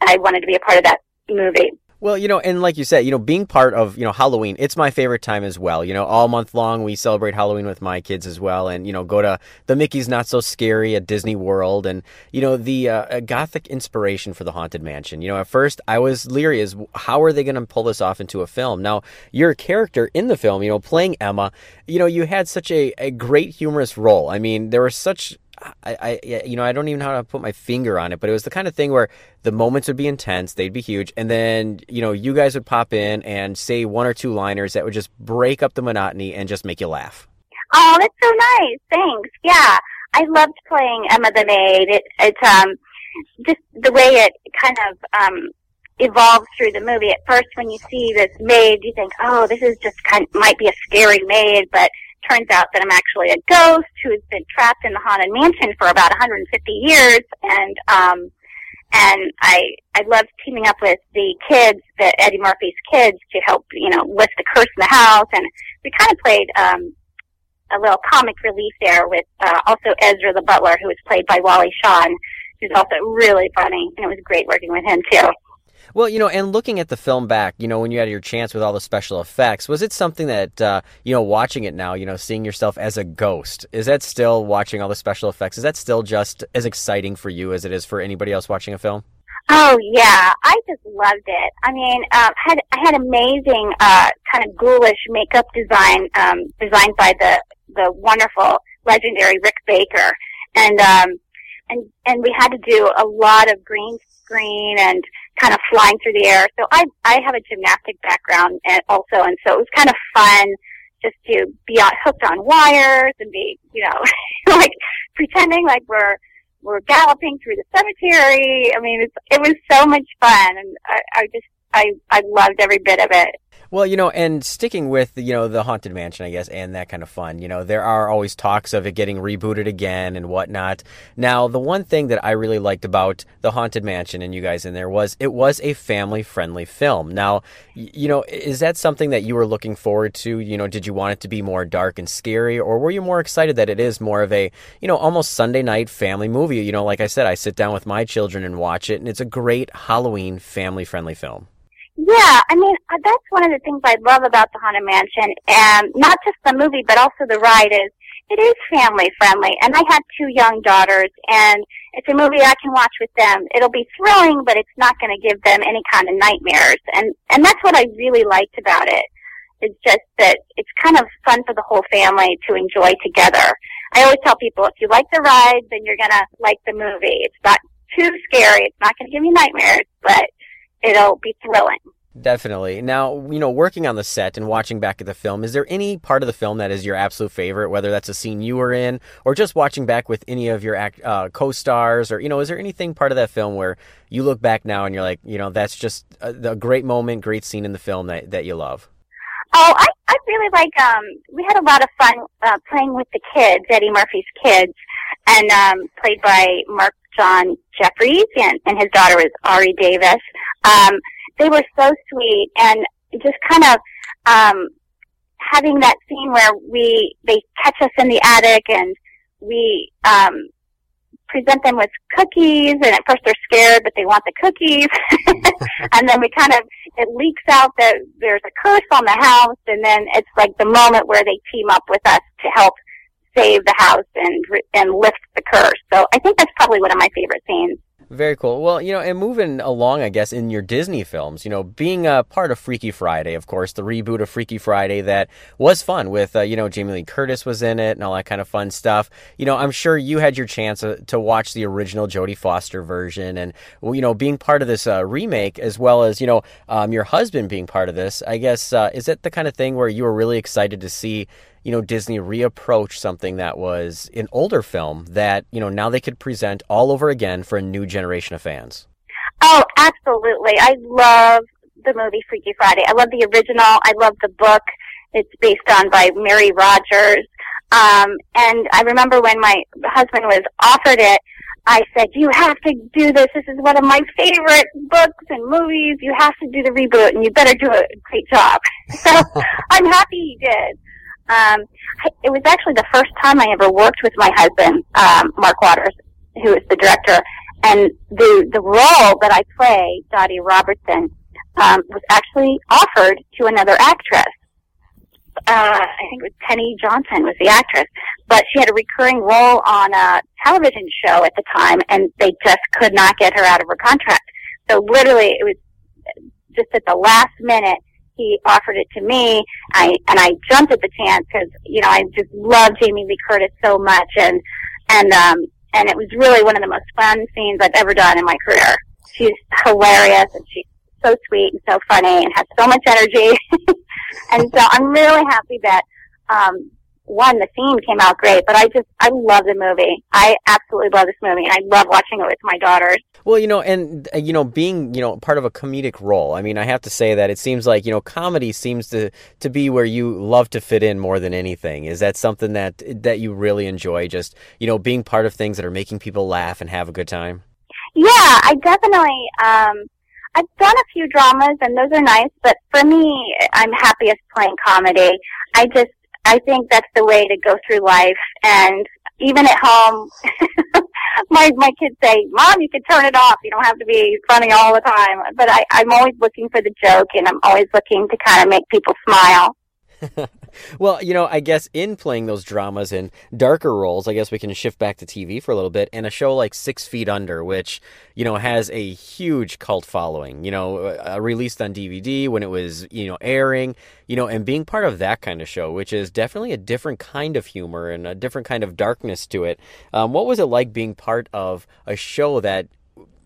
I wanted to be a part of that movie. Well, you know, and like you said, you know, being part of, you know, Halloween, it's my favorite time as well. You know, all month long, we celebrate Halloween with my kids as well. And, you know, go to the Mickey's Not So Scary at Disney World. And, you know, the uh, Gothic inspiration for the Haunted Mansion. You know, at first I was leery as how are they going to pull this off into a film? Now, your character in the film, you know, playing Emma, you know, you had such a, a great humorous role. I mean, there was such... I, I, you know, I don't even know how to put my finger on it, but it was the kind of thing where the moments would be intense, they'd be huge, and then, you know, you guys would pop in and say one or two liners that would just break up the monotony and just make you laugh. Oh, that's so nice. Thanks. Yeah. I loved playing Emma the Maid. It, it's, um, just the way it kind of, um, evolves through the movie. At first, when you see this maid, you think, oh, this is just kind of, might be a scary maid, but turns out that I'm actually a ghost who has been trapped in the Haunted Mansion for about one hundred fifty years, and um, and I I loved teaming up with the kids, the Eddie Murphy's kids, to help you know lift the curse in the house, and we kind of played um, a little comic relief there with uh, also Ezra the Butler, who was played by Wally Shawn, who's also really funny, and it was great working with him too. Well, you know, and looking at the film back, you know, when you had your chance with all the special effects, was it something that, uh, you know, watching it now, you know, seeing yourself as a ghost, is that still watching all the special effects? Is that still just as exciting for you as it is for anybody else watching a film? Oh, yeah. I just loved it. I mean, uh, had, I had amazing uh, kind of ghoulish makeup design um, designed by the, the wonderful, legendary Rick Baker. And, um, and, and we had to do a lot of green screen and kind of flying through the air. So I I have a gymnastic background and also, and so it was kind of fun just to be on, hooked on wires and be, you know, like pretending like we're we're galloping through the cemetery. I mean, it's, it was so much fun, and I, I just I I loved every bit of it. Well, you know, and sticking with, you know, the Haunted Mansion, I guess, and that kind of fun, you know, there are always talks of it getting rebooted again and whatnot. Now, the one thing that I really liked about the Haunted Mansion and you guys in there was it was a family-friendly film. Now, you know, is that something that you were looking forward to? You know, did you want it to be more dark and scary, or were you more excited that it is more of a, you know, almost Sunday night family movie? You know, like I said, I sit down with my children and watch it, and it's a great Halloween family-friendly film. Yeah, I mean, that's one of the things I love about the Haunted Mansion, and not just the movie, but also the ride, is it is family friendly. And I have two young daughters, and it's a movie I can watch with them. It'll be thrilling, but it's not going to give them any kind of nightmares. And, and that's what I really liked about it. It's just that it's kind of fun for the whole family to enjoy together. I always tell people, if you like the ride, then you're going to like the movie. It's not too scary. It's not going to give you nightmares, but it'll be thrilling. Definitely. Now, you know, working on the set and watching back at the film, is there any part of the film that is your absolute favorite, whether that's a scene you were in or just watching back with any of your act, uh, co-stars, or, you know, is there anything part of that film where you look back now and you're like, you know, that's just a, a great moment, great scene in the film that, that you love? Oh, I, I really like, um, we had a lot of fun uh, playing with the kids, Eddie Murphy's kids, and um, played by Mark John Jeffries, and, and his daughter is Ari Davis. Um, they were so sweet, and just kind of um, having that scene where we they catch us in the attic, and we um, present them with cookies, and at first they're scared, but they want the cookies, and then we kind of, it leaks out that there's a curse on the house, and then it's like the moment where they team up with us to help save the house and and lift the curse. So I think that's probably one of my favorite scenes. Very cool. Well, you know, and moving along, I guess, in your Disney films, you know, being a part of Freaky Friday, of course, the reboot of Freaky Friday that was fun with, uh, you know, Jamie Lee Curtis was in it and all that kind of fun stuff. You know, I'm sure you had your chance to watch the original Jodie Foster version, and, you know, being part of this uh, remake, as well as, you know, um, your husband being part of this, I guess, uh, is it the kind of thing where you were really excited to see, you know, Disney reapproach something that was an older film that, you know, now they could present all over again for a new generation of fans? Oh, absolutely. I love the movie Freaky Friday. I love the original. I love the book. It's based on by Mary Rogers. Um, and I remember when my husband was offered it, I said, you have to do this. This is one of my favorite books and movies. You have to do the reboot, and you better do a great job. So I'm happy he did. Um, it was actually the first time I ever worked with my husband, um, Mark Waters, who is the director, and the the role that I play, Dottie Robertson, um, was actually offered to another actress. Uh, I think it was Penny Johnson was the actress, but she had a recurring role on a television show at the time, and they just could not get her out of her contract. So literally, it was just at the last minute, he offered it to me, I, and I jumped at the chance because, you know, I just love Jamie Lee Curtis so much, and and um, and it was really one of the most fun scenes I've ever done in my career. She's hilarious, and she's so sweet and so funny and has so much energy, and so I'm really happy that, um, one, the scene came out great, but I just, I love the movie. I absolutely love this movie, and I love watching it with my daughters. Well, you know, and, you know, being, you know, part of a comedic role, I mean, I have to say that it seems like, you know, comedy seems to, to be where you love to fit in more than anything. Is that something that, that you really enjoy, just, you know, being part of things that are making people laugh and have a good time? Yeah, I definitely, um, I've done a few dramas, and those are nice, but for me, I'm happiest playing comedy. I just, I think that's the way to go through life, and even at home, my my kids say, Mom, you can turn it off. You don't have to be funny all the time. But I, I'm always looking for the joke, and I'm always looking to kind of make people smile. Well, you know, I guess in playing those dramas and darker roles, I guess we can shift back to T V for a little bit, and a show like Six Feet Under, which, you know, has a huge cult following, you know, uh, released on D V D when it was, you know, airing, you know, and being part of that kind of show, which is definitely a different kind of humor and a different kind of darkness to it. Um, what was it like being part of a show that,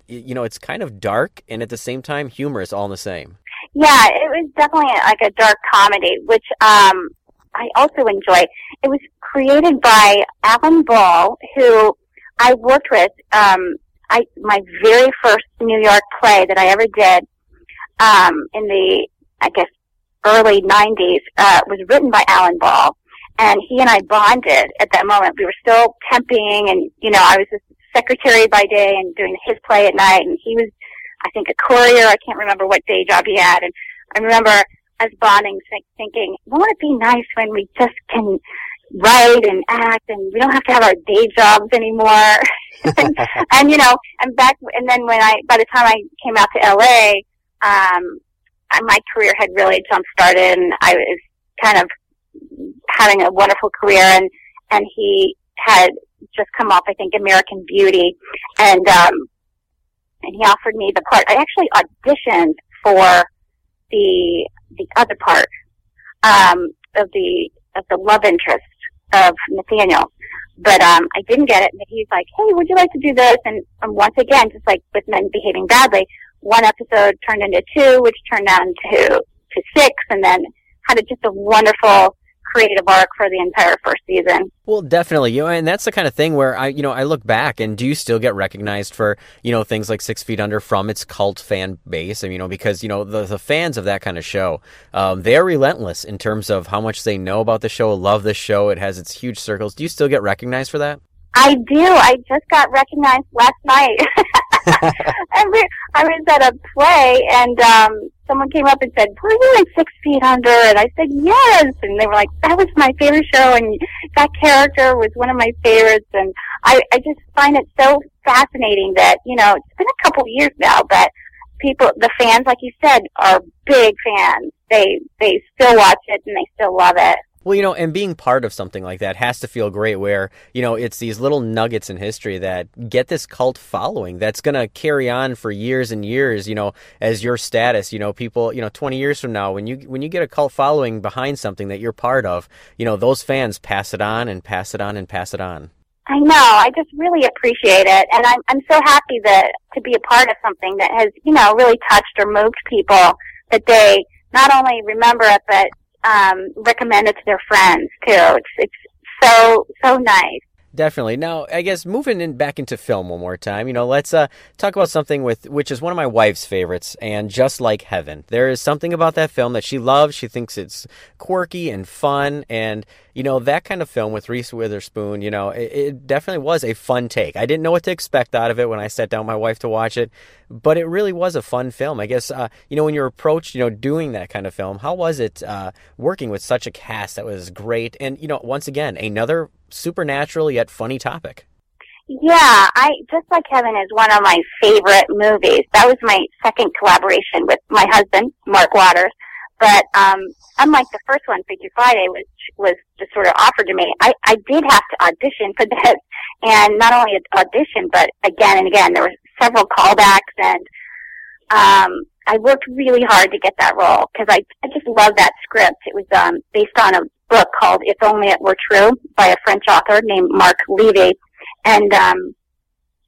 you know, it's kind of dark and at the same time humorous all in the same? Yeah, it was definitely like a dark comedy, which um, I also enjoy. It was created by Alan Ball, who I worked with. Um, I my very first New York play that I ever did um, in the, I guess, early nineties, uh, was written by Alan Ball. And he and I bonded at that moment. We were still temping, and, you know, I was his secretary by day and doing his play at night. And he was, I think, a courier. I can't remember what day job he had. And I remember us bonding, think, thinking, won't it be nice when we just can write and act and we don't have to have our day jobs anymore? and, and, you know, and back, and then when I, by the time I came out to L A, um, my career had really jump-started, and I was kind of having a wonderful career, and, and he had just come off, I think, American Beauty, and um, and he offered me the part. I actually auditioned for the the other part um, of the of the love interest of Nathaniel, but um, I didn't get it. And he's like, "Hey, would you like to do this?" And, and once again, just like with men behaving badly, one episode turned into two, which turned down to to six, and then had a, just a wonderful creative arc for the entire first season. Well, definitely. You know, and that's the kind of thing where I, you know, I look back and do you still get recognized for, you know, things like Six Feet Under from its cult fan base. I mean, you know, because, you know, the, the fans of that kind of show, um, they're relentless in terms of how much they know about the show, love the show. It has its huge circles. Do you still get recognized for that? I do. I just got recognized last night. I was at a play, and um, someone came up and said, "Were you in Six Feet Under?" And I said, "Yes." And they were like, "That was my favorite show, and that character was one of my favorites." And I, I just find it so fascinating that, you know, it's been a couple of years now, but people, the fans, like you said, are big fans. They they still watch it, and they still love it. Well, you know, and being part of something like that has to feel great where, you know, it's these little nuggets in history that get this cult following that's going to carry on for years and years, you know, as your status, you know, people, you know, twenty years from now, when you when you get a cult following behind something that you're part of, you know, those fans pass it on and pass it on and pass it on. I know. I just really appreciate it. And I'm, I'm so happy that to be a part of something that has, you know, really touched or moved people, that they not only remember it, but Um, recommend it to their friends too. It's it's so so nice. Definitely. Now, I guess moving in back into film one more time, you know, let's uh, talk about something with which is one of my wife's favorites, and Just Like Heaven. There is something about that film that she loves. She thinks it's quirky and fun, and, you know, that kind of film with Reese Witherspoon, you know, it, it definitely was a fun take. I didn't know what to expect out of it when I sat down with my wife to watch it, but it really was a fun film. I guess, uh, you know, when you're approached, you know, doing that kind of film, how was it uh, working with such a cast that was great? And, you know, once again, another supernatural yet funny topic. Yeah, I Just Like Heaven is one of my favorite movies. That was my second collaboration with my husband, Mark Waters. But um, unlike the first one, Freaky Friday, which was just sort of offered to me, I, I did have to audition for this. And not only audition, but again and again, there were several callbacks, and um, I worked really hard to get that role because I, I just love that script. It was um, based on a book called If Only It Were True by a French author named Mark Levy. And um,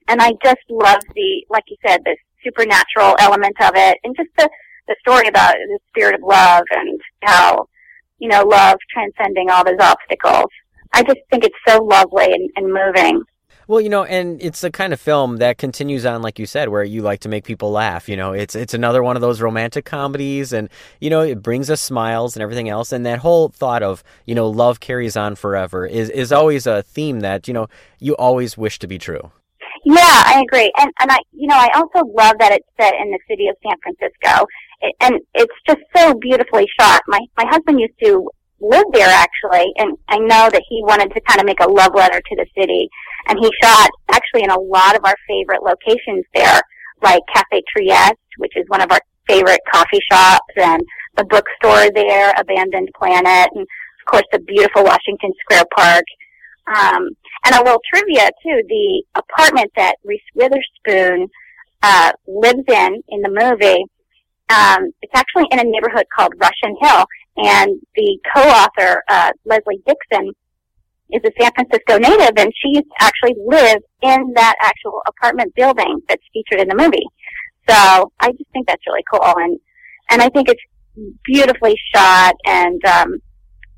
and I just love the, like you said, the supernatural element of it, and just the, the story about the spirit of love and how, you know, love transcending all those obstacles. I just think it's so lovely and, and moving. Well, you know, and it's the kind of film that continues on, like you said, where you like to make people laugh. You know, it's it's another one of those romantic comedies, and, you know, it brings us smiles and everything else. And that whole thought of, you know, love carries on forever is, is always a theme that, you know, you always wish to be true. Yeah, I agree. And, and I, you know, I also love that it's set in the city of San Francisco. And it's just so beautifully shot. My, my husband used to live there, actually, and I know that he wanted to kind of make a love letter to the city. And he shot actually in a lot of our favorite locations there, like Cafe Trieste, which is one of our favorite coffee shops, and the bookstore there, Abandoned Planet, and of course the beautiful Washington Square Park. Um, and a little trivia too: the apartment that Reese Witherspoon uh, lives in in the movie, um, it's actually in a neighborhood called Russian Hill, and the co-author uh, Leslie Dixon is a San Francisco native, and she actually lives in that actual apartment building that's featured in the movie. So I just think that's really cool, and and I think it's beautifully shot. And um,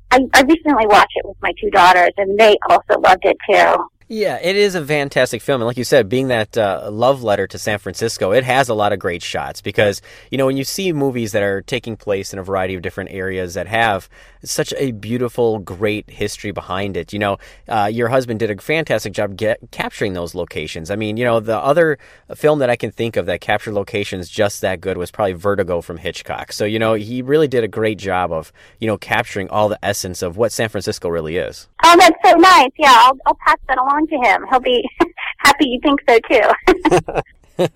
I, I recently watched it with my two daughters, and they also loved it too. Yeah, it is a fantastic film. And like you said, being that uh, love letter to San Francisco, it has a lot of great shots because, you know, when you see movies that are taking place in a variety of different areas that have such a beautiful, great history behind it, you know, uh, your husband did a fantastic job get, capturing those locations. I mean, you know, the other film that I can think of that captured locations just that good was probably Vertigo from Hitchcock. So, you know, he really did a great job of, you know, capturing all the essence of what San Francisco really is. Oh, that's so nice. Yeah, I'll, I'll pass that along to him. He'll be happy you think so too.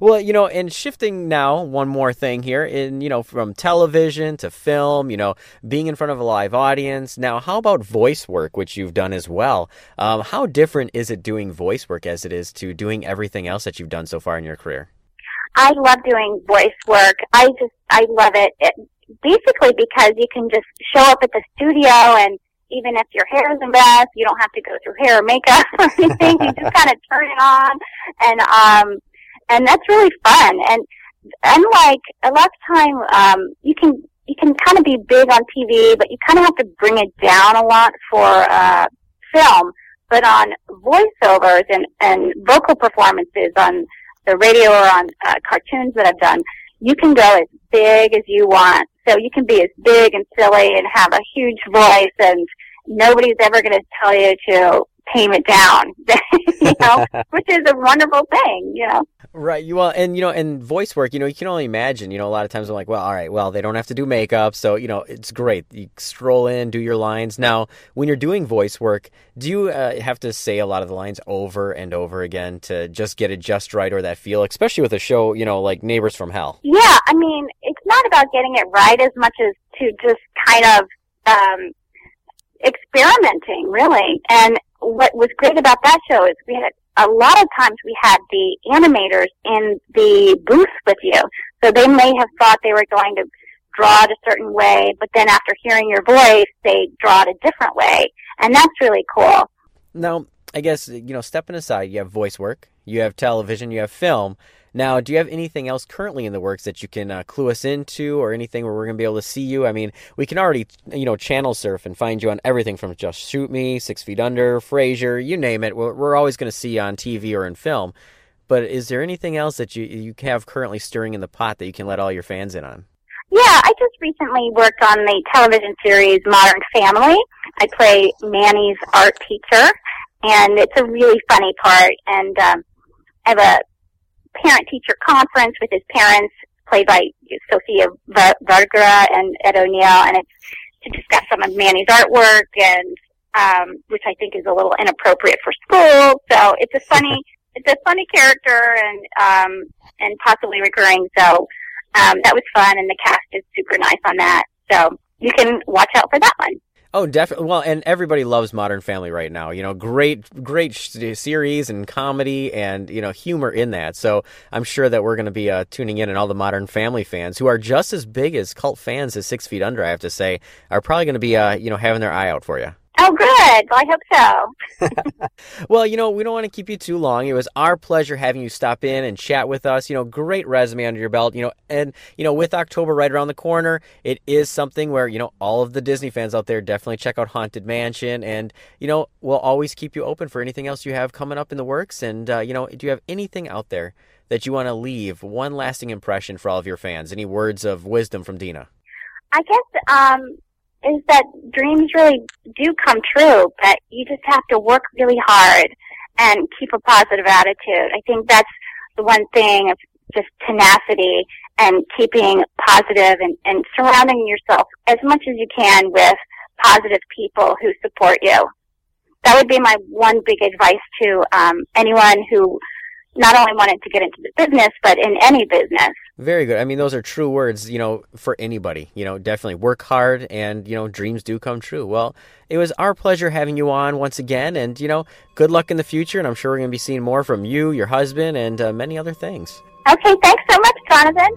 Well, you know, and shifting now, one more thing here, in, you know, from television to film, you know, being in front of a live audience. Now, how about voice work, which you've done as well? Um, how different is it doing voice work as it is to doing everything else that you've done so far in your career? I love doing voice work. I just, I love it. It basically because you can just show up at the studio and even if your hair is a mess, you don't have to go through hair or makeup or anything. You just kind of turn it on, and um, and that's really fun. And unlike a lot of time, um, you can you can kind of be big on T V, but you kind of have to bring it down a lot for uh, film. But on voiceovers and and vocal performances on the radio or on uh, cartoons that I've done, you can go as big as you want. So you can be as big and silly and have a huge voice, and nobody's ever going to tell you to tame it down, you know, which is a wonderful thing, you know. Right. You well, and, you know, and voice work, you know, you can only imagine, you know, a lot of times I'm like, well, all right, well, they don't have to do makeup. So, you know, it's great. You stroll in, do your lines. Now, when you're doing voice work, do you uh, have to say a lot of the lines over and over again to just get it just right or that feel, especially with a show, you know, like Neighbors from Hell? Yeah. I mean, it's not about getting it right as much as to just kind of um, experimenting, really. And what was great about that show is we had a lot of times we had the animators in the booth with you. So they may have thought they were going to draw it a certain way, but then after hearing your voice, they draw it a different way. And that's really cool. Now, I guess, you know, stepping aside, you have voice work, you have television, you have film. Now, do you have anything else currently in the works that you can uh, clue us into, or anything where we're going to be able to see you? I mean, we can already, you know, channel surf and find you on everything from Just Shoot Me, Six Feet Under, Frasier, you name it. We're, we're always going to see you on T V or in film. But is there anything else that you, you have currently stirring in the pot that you can let all your fans in on? Yeah, I just recently worked on the television series Modern Family. I play Manny's art teacher, and it's a really funny part. And um, I have a parent-teacher conference with his parents, played by Sofia Vergara and Ed O'Neill, and it's to discuss some of Manny's artwork, and um, which I think is a little inappropriate for school. So it's a funny, it's a funny character, and um, and possibly recurring. So um, that was fun, and the cast is super nice on that. So you can watch out for that one. Oh, definitely. Well, and everybody loves Modern Family right now. You know, great, great series and comedy and, you know, humor in that. So I'm sure that we're going to be uh, tuning in, and all the Modern Family fans who are just as big as cult fans as Six Feet Under, I have to say, are probably going to be, uh, you know, having their eye out for you. Oh, good. Well, I hope so. Well, you know, we don't want to keep you too long. It was our pleasure having you stop in and chat with us. You know, great resume under your belt. You know, and, you know, with October right around the corner, it is something where, you know, all of the Disney fans out there definitely check out Haunted Mansion. And, you know, we'll always keep you open for anything else you have coming up in the works. And, uh, you know, do you have anything out there that you want to leave one lasting impression for all of your fans? Any words of wisdom from Dina? I guess, um... is that dreams really do come true, but you just have to work really hard and keep a positive attitude. I think that's the one thing, of just tenacity and keeping positive and, and surrounding yourself as much as you can with positive people who support you. That would be my one big advice to um, anyone who not only wanted to get into the business, but in any business. Very good. I mean, those are true words, you know, for anybody. You know, definitely work hard and, you know, dreams do come true. Well, it was our pleasure having you on once again. And, you know, good luck in the future. And I'm sure we're going to be seeing more from you, your husband, and uh, many other things. Okay. Thanks so much, Jonathan.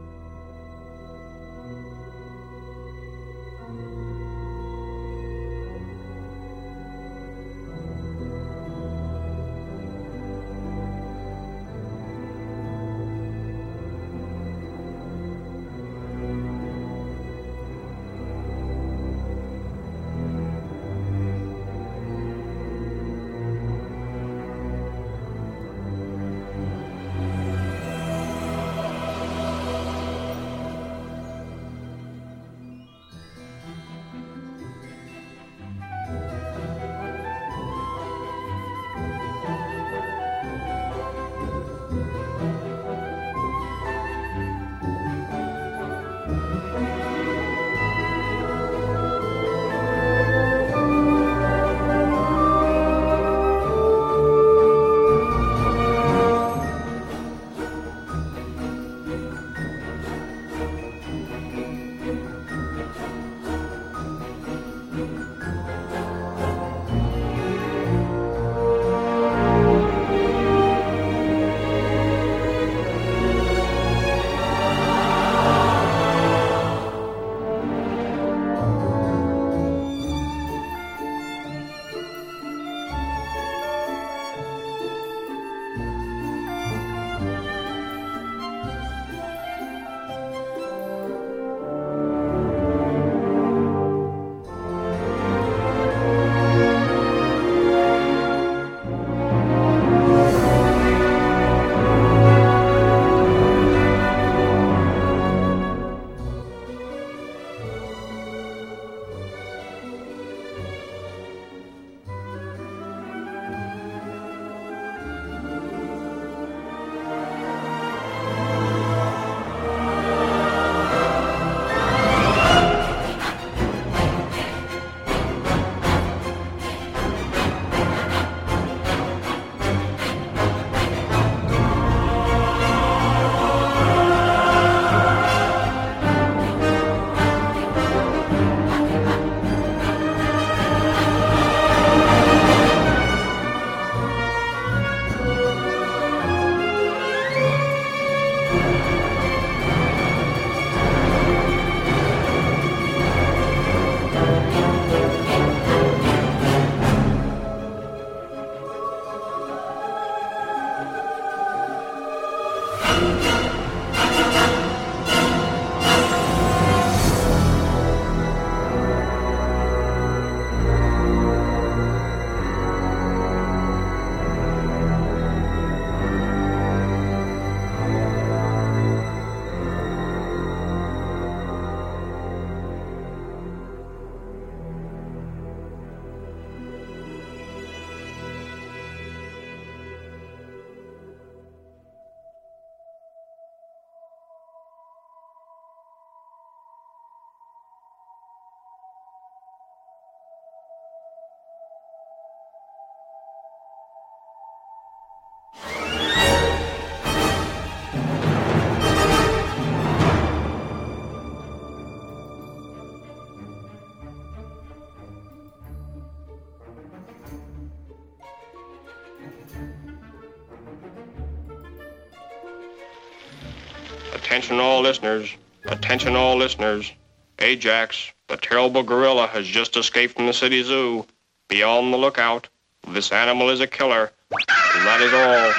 Attention all listeners, attention all listeners. Ajax, the terrible gorilla, has just escaped from the city zoo. Be on the lookout. This animal is a killer. And that is all.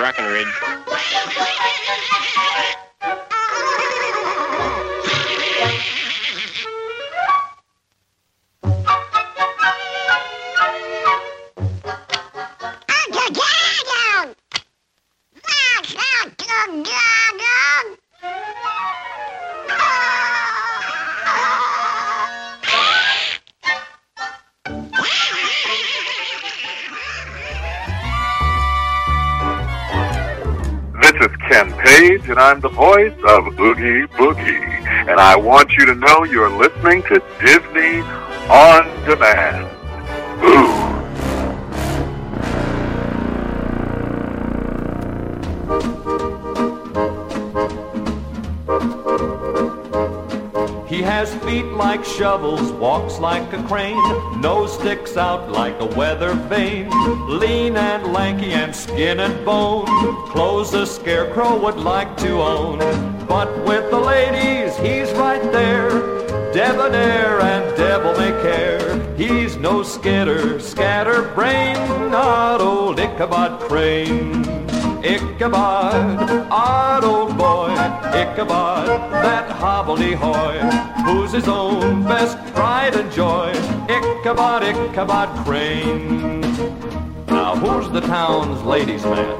Brackenridge. And I'm the voice of Oogie Boogie, and I want you to know you're listening to Disney On Demand. Ooh. He has feet like shovels, walks like a crane, nose sticks out like a weather vane, lean and lanky and skin and bone, clothes a scarecrow would like to own. But with the ladies, he's right there, debonair and devil-may-care. He's no skitter, scatterbrain, not old Ichabod Crane. Ichabod, odd old boy, Ichabod, that hobbledehoy, who's his own best pride and joy, Ichabod, Ichabod Crane. Now who's the town's ladies' man?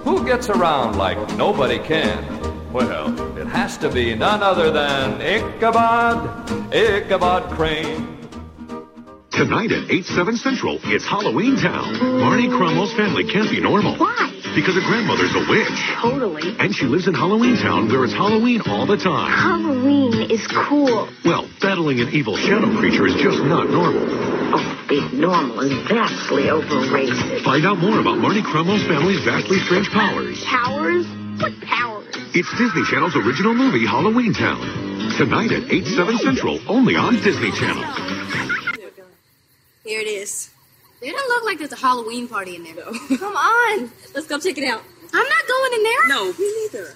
Who gets around like nobody can? Well, it has to be none other than Ichabod, Ichabod Crane. Tonight at eight, seven Central, it's Halloween Town. Barney Cromwell's family can't be normal. Why? Because her grandmother's a witch. Totally. And she lives in Halloween Town, where it's Halloween all the time. Halloween is cool. Well, battling an evil shadow creature is just not normal. Oh, being normal is vastly overrated. Find out more about Barney Cromwell's family's vastly strange powers. Powers? What powers? It's Disney Channel's original movie, Halloween Town. Tonight at eight, seven Central, only on Disney Channel. Here it is. They don't look like there's a Halloween party in there, though. Come on. Let's go check it out. I'm not going in there. No, me neither.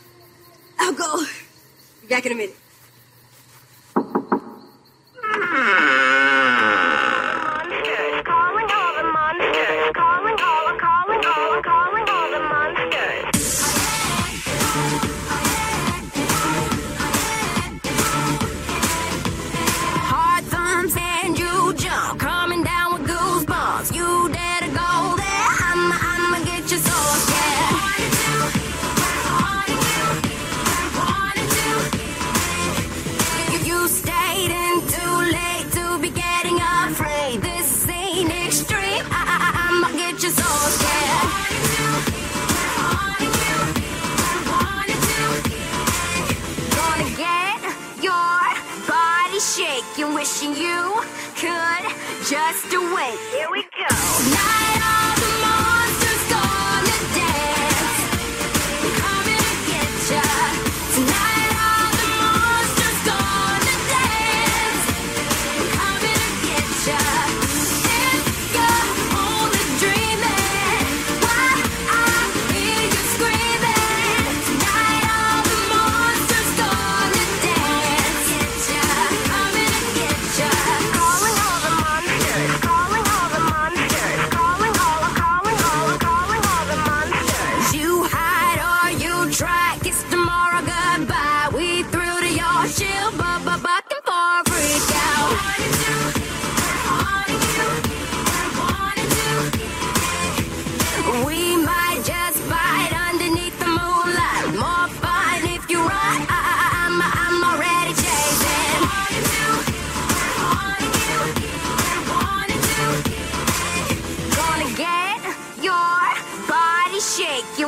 I'll go. Be back in a minute. Monsters calling all the monsters. Calling all the, calling all the, calling all the monsters. Hard thumbs and you jump. Coming down. You dare to go there, I'ma, I'ma get your soul, yeah. If you stayed in too late to be getting afraid, this ain't extreme, I, I, I'ma get your soul, yeah. Gonna get your body shaking, wishing you could just awake. Here we go. Night all the monsters gonna dance. We're coming to get ya. Tonight all the monsters gonna dance. We're coming to get ya. If you're only dreaming, why I hear you screaming. Tonight all the monsters gonna dance. We're coming to get ya.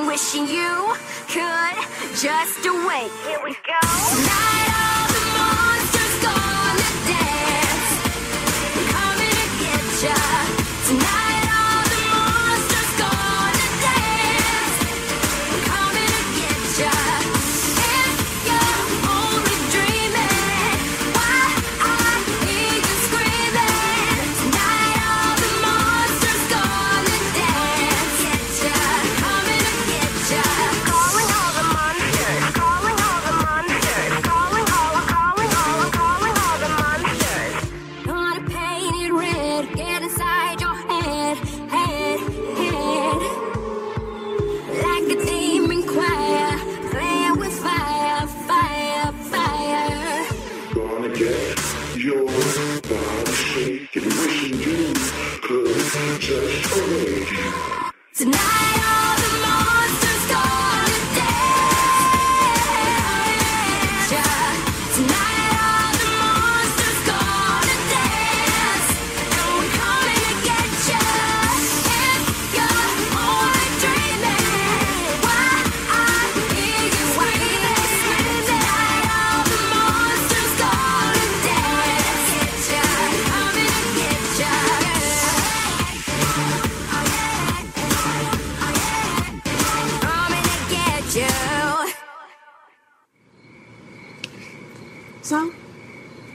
Wishing you could just awake. Here we go. Tonight all the monsters gonna dance. We're coming to get ya. Tonight all the monsters gonna dance. We're coming to get ya. If you're only dreaming, why I hear you screaming. Tonight all the monsters gonna dance. Get ya. Calling all the monsters, calling all Tonight all the monsters gone to dance. Tonight all the monsters gone to dance. And we're coming to get you if you're only dreaming. Why I hear you screaming. Tonight all the monsters gone to dance. We're coming to get you. So,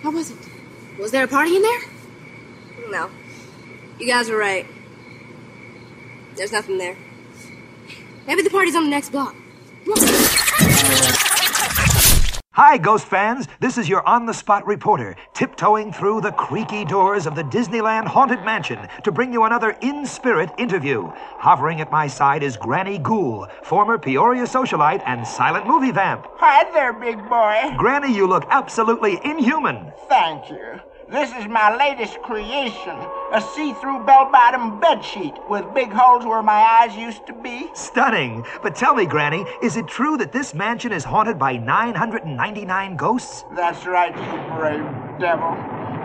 how was it? Was there a party in there? No. You guys were right. There's nothing there. Maybe the party's on the next block. Hi, Ghost fans. This is your on-the-spot reporter, tiptoeing through the creaky doors of the Disneyland Haunted Mansion to bring you another in-spirit interview. Hovering at my side is Granny Ghoul, former Peoria socialite and silent movie vamp. Hi there, big boy. Granny, you look absolutely inhuman. Thank you. This is my latest creation, a see-through bell-bottom bedsheet with big holes where my eyes used to be. Stunning. But tell me, Granny, is it true that this mansion is haunted by nine hundred ninety-nine ghosts? That's right, you brave devil.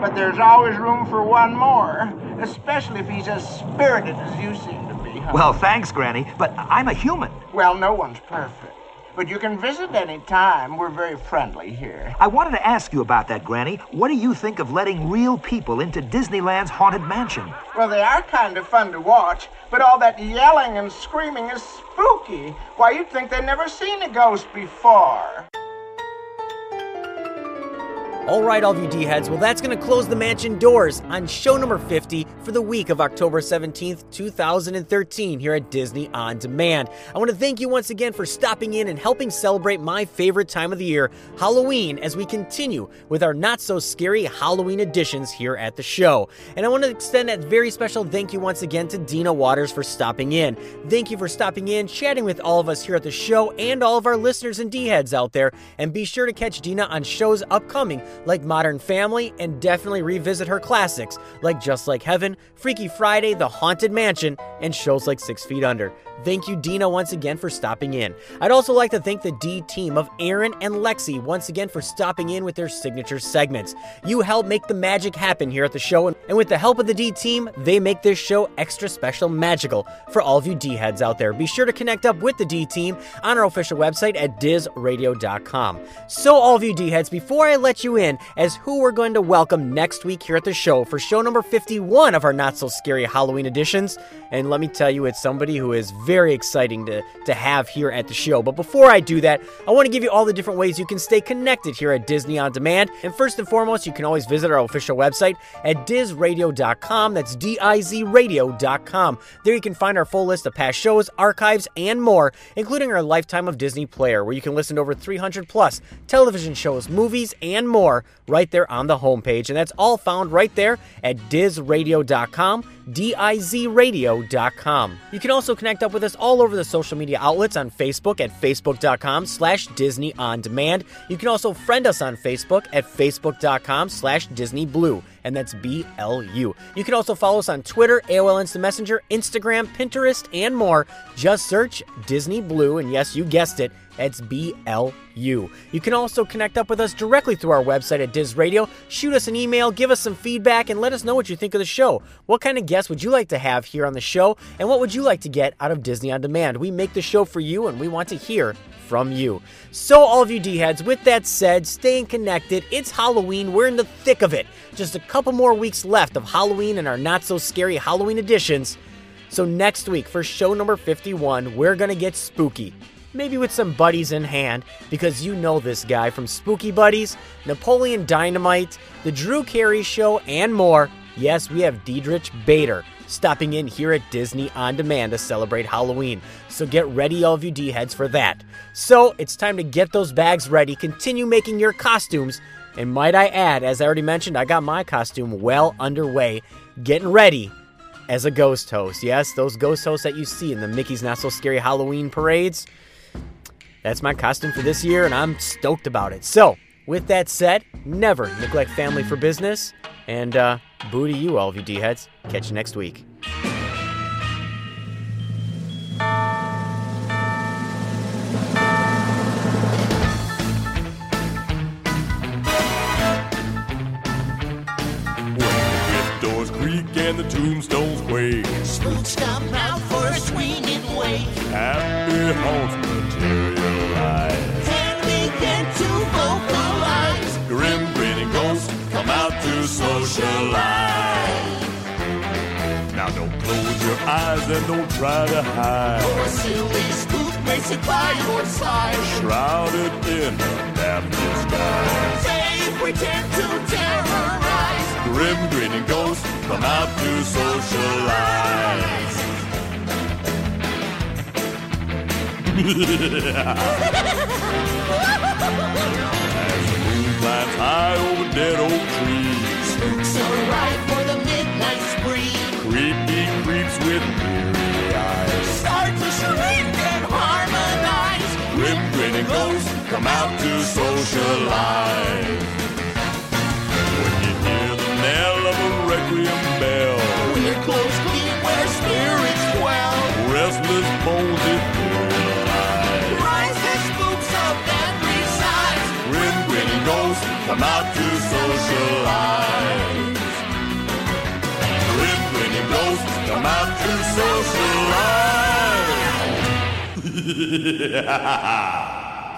But there's always room for one more, especially if he's as spirited as you seem to be. Huh? Well, thanks, Granny, but I'm a human. Well, no one's perfect. But you can visit any time. We're very friendly here. I wanted to ask you about that, Granny. What do you think of letting real people into Disneyland's Haunted Mansion? Well, they are kind of fun to watch, but all that yelling and screaming is spooky. Why, you'd think they'd never seen a ghost before. All right, all of you D-heads, well, that's going to close the mansion doors on show number fifty for the week of October seventeenth, twenty thirteen here at Disney On Demand. I want to thank you once again for stopping in and helping celebrate my favorite time of the year, Halloween, as we continue with our not-so-scary Halloween editions here at the show. And I want to extend that very special thank you once again to Dina Waters for stopping in. Thank you for stopping in, chatting with all of us here at the show and all of our listeners and D-heads out there. And be sure to catch Dina on shows upcoming, like Modern Family, and definitely revisit her classics like Just Like Heaven, Freaky Friday, The Haunted Mansion, and shows like Six Feet Under. Thank you, Dina, once again for stopping in. I'd also like to thank the D-team of Aaron and Lexi once again for stopping in with their signature segments. You help make the magic happen here at the show, and with the help of the D-team, they make this show extra special magical for all of you D-heads out there. Be sure to connect up with the D-team on our official website at Diz Radio dot com. So all of you D-heads, before I let you in as who we're going to welcome next week here at the show for show number fifty-one of our not-so-scary Halloween editions, and let me tell you, it's somebody who is very exciting to, to have here at the show. But before I do that, I want to give you all the different ways you can stay connected here at Disney On Demand. And first and foremost, you can always visit our official website at Diz Radio dot com. That's D I Z radio dot com. There you can find our full list of past shows, archives, and more, including our Lifetime of Disney Player, where you can listen to over three hundred plus television shows, movies, and more right there on the homepage. And that's all found right there at Diz Radio dot com. D I Z radio dot com. You can also connect up with us all over the social media outlets on Facebook at Facebook dot com slash Disney On Demand. You can also friend us on Facebook at Facebook dot com slash Disney Blue. And that's B L U. You can also follow us on Twitter, A O L Instant Messenger, Instagram, Pinterest, and more. Just search Disney Blue, and yes, you guessed it, that's B L U. You can also connect up with us directly through our website at Diz Radio. Shoot us an email, give us some feedback, and let us know what you think of the show. What kind of guests would you like to have here on the show, and what would you like to get out of Disney On Demand? We make the show for you, and we want to hear from you. So all of you D-heads, with that said, staying connected. It's Halloween. We're in the thick of it. Just a couple more weeks left of Halloween and our not-so-scary Halloween editions. So next week for show number fifty-one, we're going to get spooky. Maybe with some buddies in hand, because you know this guy from Spooky Buddies, Napoleon Dynamite, The Drew Carey Show, and more. Yes, we have Diedrich Bader stopping in here at Disney On Demand to celebrate Halloween. So get ready, all of you D-heads, for that. So it's time to get those bags ready, continue making your costumes, and might I add, as I already mentioned, I got my costume well underway, getting ready as a ghost host. Yes, those ghost hosts that you see in the Mickey's Not So Scary Halloween parades, that's my costume for this year, and I'm stoked about it. So, with that said, never neglect family for business. And uh, boo to you, all of you D-heads. Catch you next week. And the tombstones quake. Spooks come out for a swinging wake. Happy haunts materialize. Can we get to vocalize? Grim grinning ghosts come out to socialize. Now don't close your eyes and don't try to hide. For a silly spook makes it by your side. Shrouded in a napkin sky. They pretend to terrorize. Grim grinning ghosts come out to socialize. As the moon climbs high over dead old trees, spooks arrive for the midnight spree. Creepy creeps with weary eyes start to shriek and harmonize. Grim grinning ghosts come out to socialize. Of a requiem bell. We're close clean where spirits dwell. Restless bones etherealize. Rise the spooks up and resides. Grim grinning ghosts come out to socialize. Grim grinning ghosts come out to socialize.